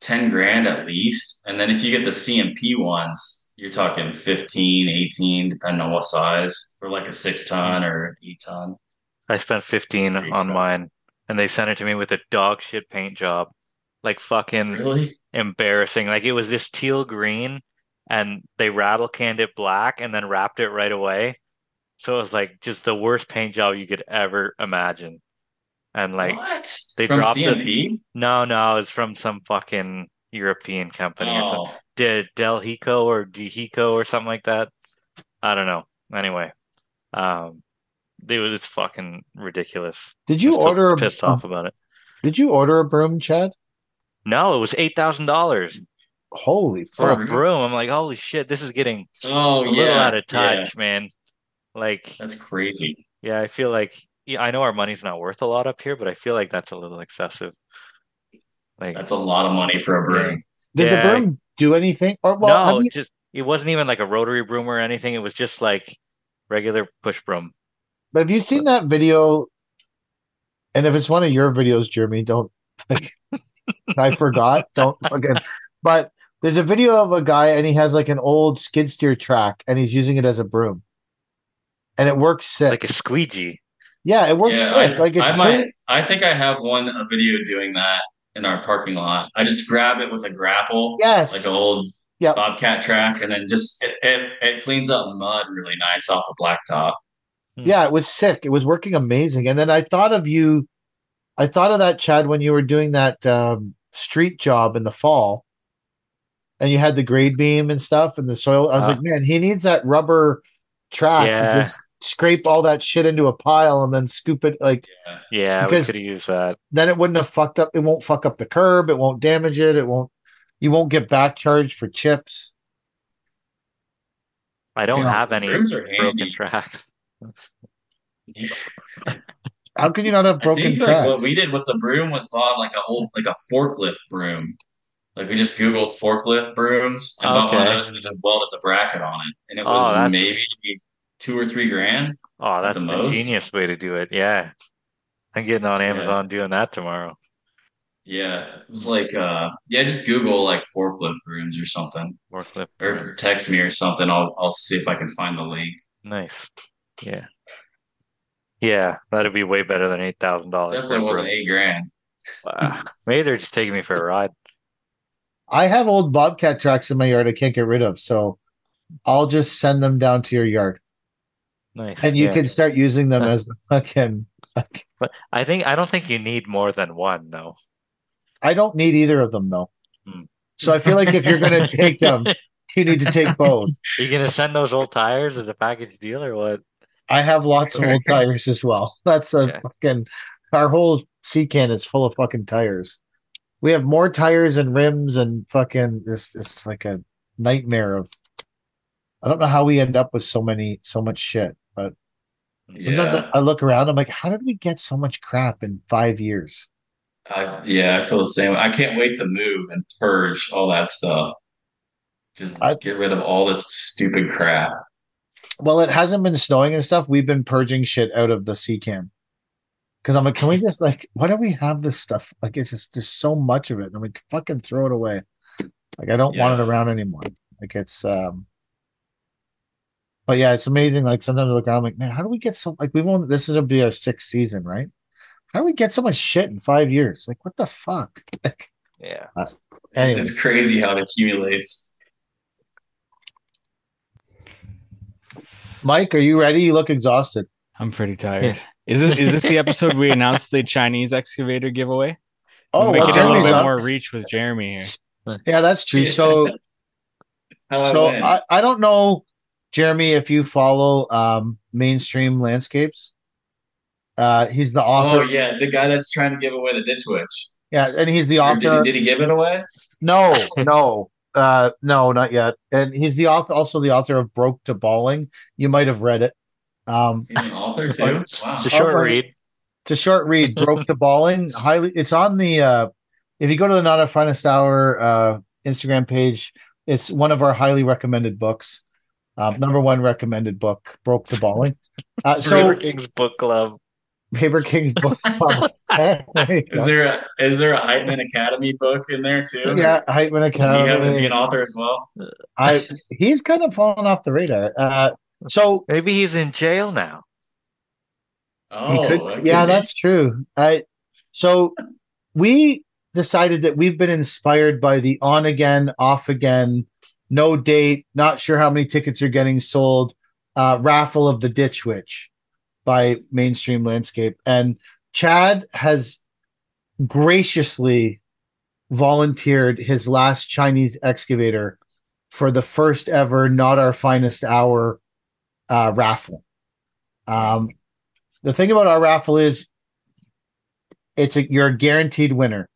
ten grand at least, and then if you get the C M P ones, you're talking fifteen, eighteen, depending on what size, for like a six ton or eight ton. I spent fifteen on mine, and they sent it to me with a dog shit paint job, like fucking really embarrassing. Like, it was this teal green, and they rattle canned it black and then wrapped it right away. So it was like just the worst paint job you could ever imagine. And like, what? They from dropped it. No, no, it's from some fucking European company oh. or something. Did Del Hico or Del Hico or something like that. I don't know. Anyway, um, it was fucking ridiculous. Did you order? Pissed a pissed off about it. Did you order a broom, Chad? No, it was eight thousand dollars. Holy fuck. For a broom. I'm like, holy shit, this is getting oh, a little yeah, out of touch, yeah. man. Like, that's crazy. Yeah, I feel like, yeah, I know our money's not worth a lot up here, but I feel like that's a little excessive. Like, that's a lot of money for a broom. Yeah. Did yeah, the broom I, do anything? Or well, no, I mean, just it wasn't even like a rotary broom or anything. It was just like regular push broom. But have you seen that video And if it's one of your videos, Jeremy, don't like, I forgot. Don't again. But there's a video of a guy and he has like an old skid steer track and he's using it as a broom. And it works sick. Like a squeegee. Yeah, it works yeah, sick. I, like it's I, might, I think I have one a video doing that in our parking lot. I just grab it with a grapple. Yes. Like an old yep. Bobcat track. And then just it, it, it cleans up mud really nice off a blacktop. Yeah, it was sick. It was working amazing. And then I thought of you. I thought of that, Chad, when you were doing that um, street job in the fall and you had the grade beam and stuff and the soil. I was uh, like, man, he needs that rubber track yeah. to just scrape all that shit into a pile and then scoop it. Like, yeah, we could have used that. Then it wouldn't have fucked up. It won't fuck up the curb. It won't damage it. It won't, you won't get back charged for chips. I don't you know, have any broken tracks. How could you not have broken I think, like, what we did with the broom was bought like a old like a forklift broom. Like we just googled forklift brooms and okay. bought one of those and just welded the bracket on it. And it oh, was that's... maybe two or three grand. Oh, that's the most genius way to do it. Yeah. I'm getting on Amazon yeah. doing that tomorrow. Yeah. It was like uh yeah, just Google like forklift brooms or something. Forklift or text me or something. I'll I'll see if I can find the link. Nice. Yeah. Yeah, that'd be way better than eight thousand dollars. Definitely wasn't eight grand. Wow. Maybe they're just taking me for a ride. I have old Bobcat tracks in my yard I can't get rid of, so I'll just send them down to your yard. Nice. And you yeah. can start using them as the fucking like, but I think I don't think you need more than one though. I don't need either of them though. Hmm. So I feel like if you're gonna take them, you need to take both. Are you gonna send those old tires as a package deal or what? I have lots of old tires as well. That's a yeah. fucking, our whole sea can is full of fucking tires. We have more tires and rims and fucking, this is like a nightmare of, I don't know how we end up with so many, so much shit, but sometimes yeah. I look around, I'm like, how did we get so much crap in five years? I, yeah, I feel the same. I can't wait to move and purge all that stuff. Just I, get rid of all this stupid crap. Well, it hasn't been snowing and stuff. We've been purging shit out of the sea cam. Because I'm like, can we just like, why don't we have this stuff? Like, it's just, there's so much of it. And we fucking throw it away. Like, I don't yeah. want it around anymore. Like, it's, um, but yeah, it's amazing. Like, sometimes I look around, I'm like, man, how do we get so, like, we won't, this is going to be our sixth season, right? How do we get so much shit in five years? Like, what the fuck? Like, yeah. Uh, anyways. It's crazy how it accumulates. Mike, are you ready? You look exhausted. I'm pretty tired. Yeah. Is this is this the episode we announced the Chinese excavator giveaway? Oh, we well, get a little bit more reach with Jeremy here. Yeah, that's true. So, so I, I don't know, Jeremy, if you follow um, Mainstream Landscapes. Uh, he's the author. Oh yeah, the guy that's trying to give away the Ditch Witch. Yeah, and he's the author. Did he, did he give it away? No, no. Uh, no, not yet. And he's the author, also the author of Broke to Balling. You might have read it. Um, he's an author too. Wow. It's a short oh, read. It's a short read. Broke to Balling. Highly, it's on the. Uh, if you go to the Not a Finest Hour uh, Instagram page, it's one of our highly recommended books. Um, number one recommended book, Broke to Balling. Uh, so Paper King's Book Club. Paper King's Book Club. Is there a is there a Heitman Academy book in there too? Yeah, Heitman Academy. Have, is he an author as well? I he's kind of fallen off the radar. Uh, so maybe he's in jail now. Oh, could, that yeah, be. That's true. I so we decided that we've been inspired by the on again, off again, no date, not sure how many tickets are getting sold, uh, raffle of the Ditch Witch by Mainstream Landscape. And Chad has graciously volunteered his last Chinese excavator for the first ever Not Our Finest Hour uh, raffle. Um, the thing about our raffle is it's a, you're a guaranteed winner.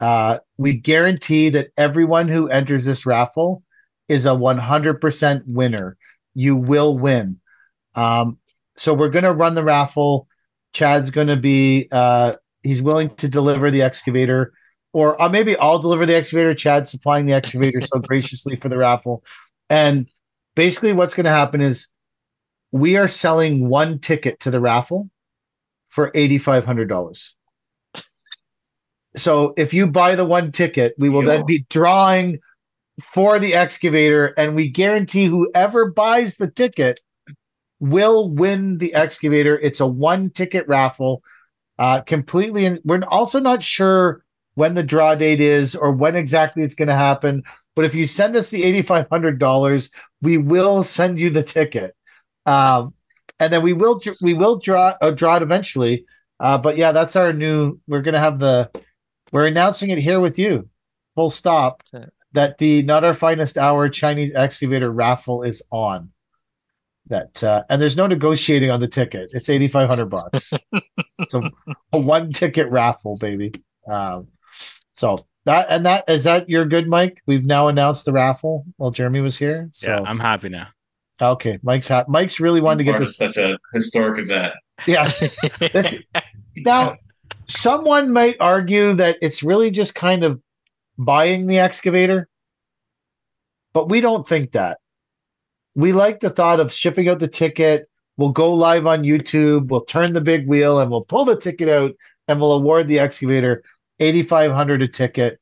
Uh, we guarantee that everyone who enters this raffle is a one hundred percent winner. You will win. Um, So we're going to run the raffle. Chad's going to be, uh, he's willing to deliver the excavator, or uh, maybe I'll deliver the excavator. Chad's supplying the excavator so graciously for the raffle. And basically what's going to happen is we are selling one ticket to the raffle for eight thousand five hundred dollars. So if you buy the one ticket, we will Yo. then be drawing for the excavator, and we guarantee whoever buys the ticket will win the excavator. It's a one-ticket raffle, uh, completely. And we're also not sure when the draw date is or when exactly it's going to happen. But if you send us the eight thousand five hundred dollars, we will send you the ticket, um, and then we will we will draw uh, draw it eventually. Uh, but yeah, that's our new. We're going to have the. We're announcing it here with you, full stop, that the Not Our Finest Hour Chinese Excavator Raffle is on. That uh, and there's no negotiating on the ticket. It's eight thousand five hundred bucks. It's a, a one ticket raffle, baby. Um, so that and that is that you're good, Mike. We've now announced the raffle while Jeremy was here. So. Yeah, I'm happy now. Okay, Mike's ha- Mike's really wanted I'm to get this. Such a historic event. Yeah. This, now, someone might argue that it's really just kind of buying the excavator, but we don't think that. We like the thought of shipping out the ticket. We'll go live on YouTube. We'll turn the big wheel and we'll pull the ticket out and we'll award the excavator. eight thousand five hundred dollars a ticket,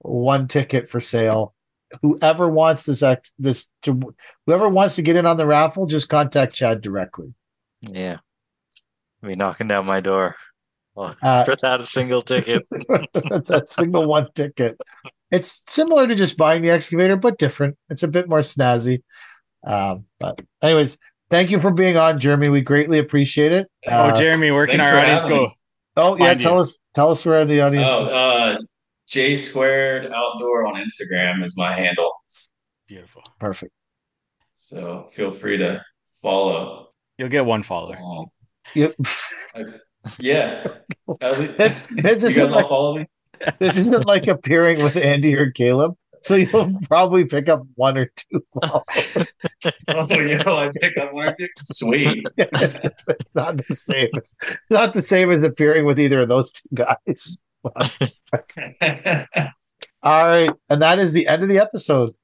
one ticket for sale. Whoever wants this, ex- this to, whoever wants to get in on the raffle, just contact Chad directly. Yeah. I'll be knocking down my door. Well, uh, without a single ticket. That single one ticket. It's similar to just buying the excavator, but different. It's a bit more snazzy. Um, but anyways, thank you for being on, Jeremy. We greatly appreciate it. Uh, oh, Jeremy, where can our audience go? Me. Oh, yeah. Tell you. us, tell us where the audience. Oh, uh, J Squared Outdoor on Instagram is my handle. Beautiful. Perfect. So feel free to follow. You'll get one follower. Um, yep. I, yeah. this, this isn't like, follow me? This isn't like appearing with Andy or Caleb. So you'll probably pick up one or two. Oh, you know, I pick up one or two. Sweet. It's not the same. It's not the same as appearing with either of those two guys. All right, and that is the end of the episode.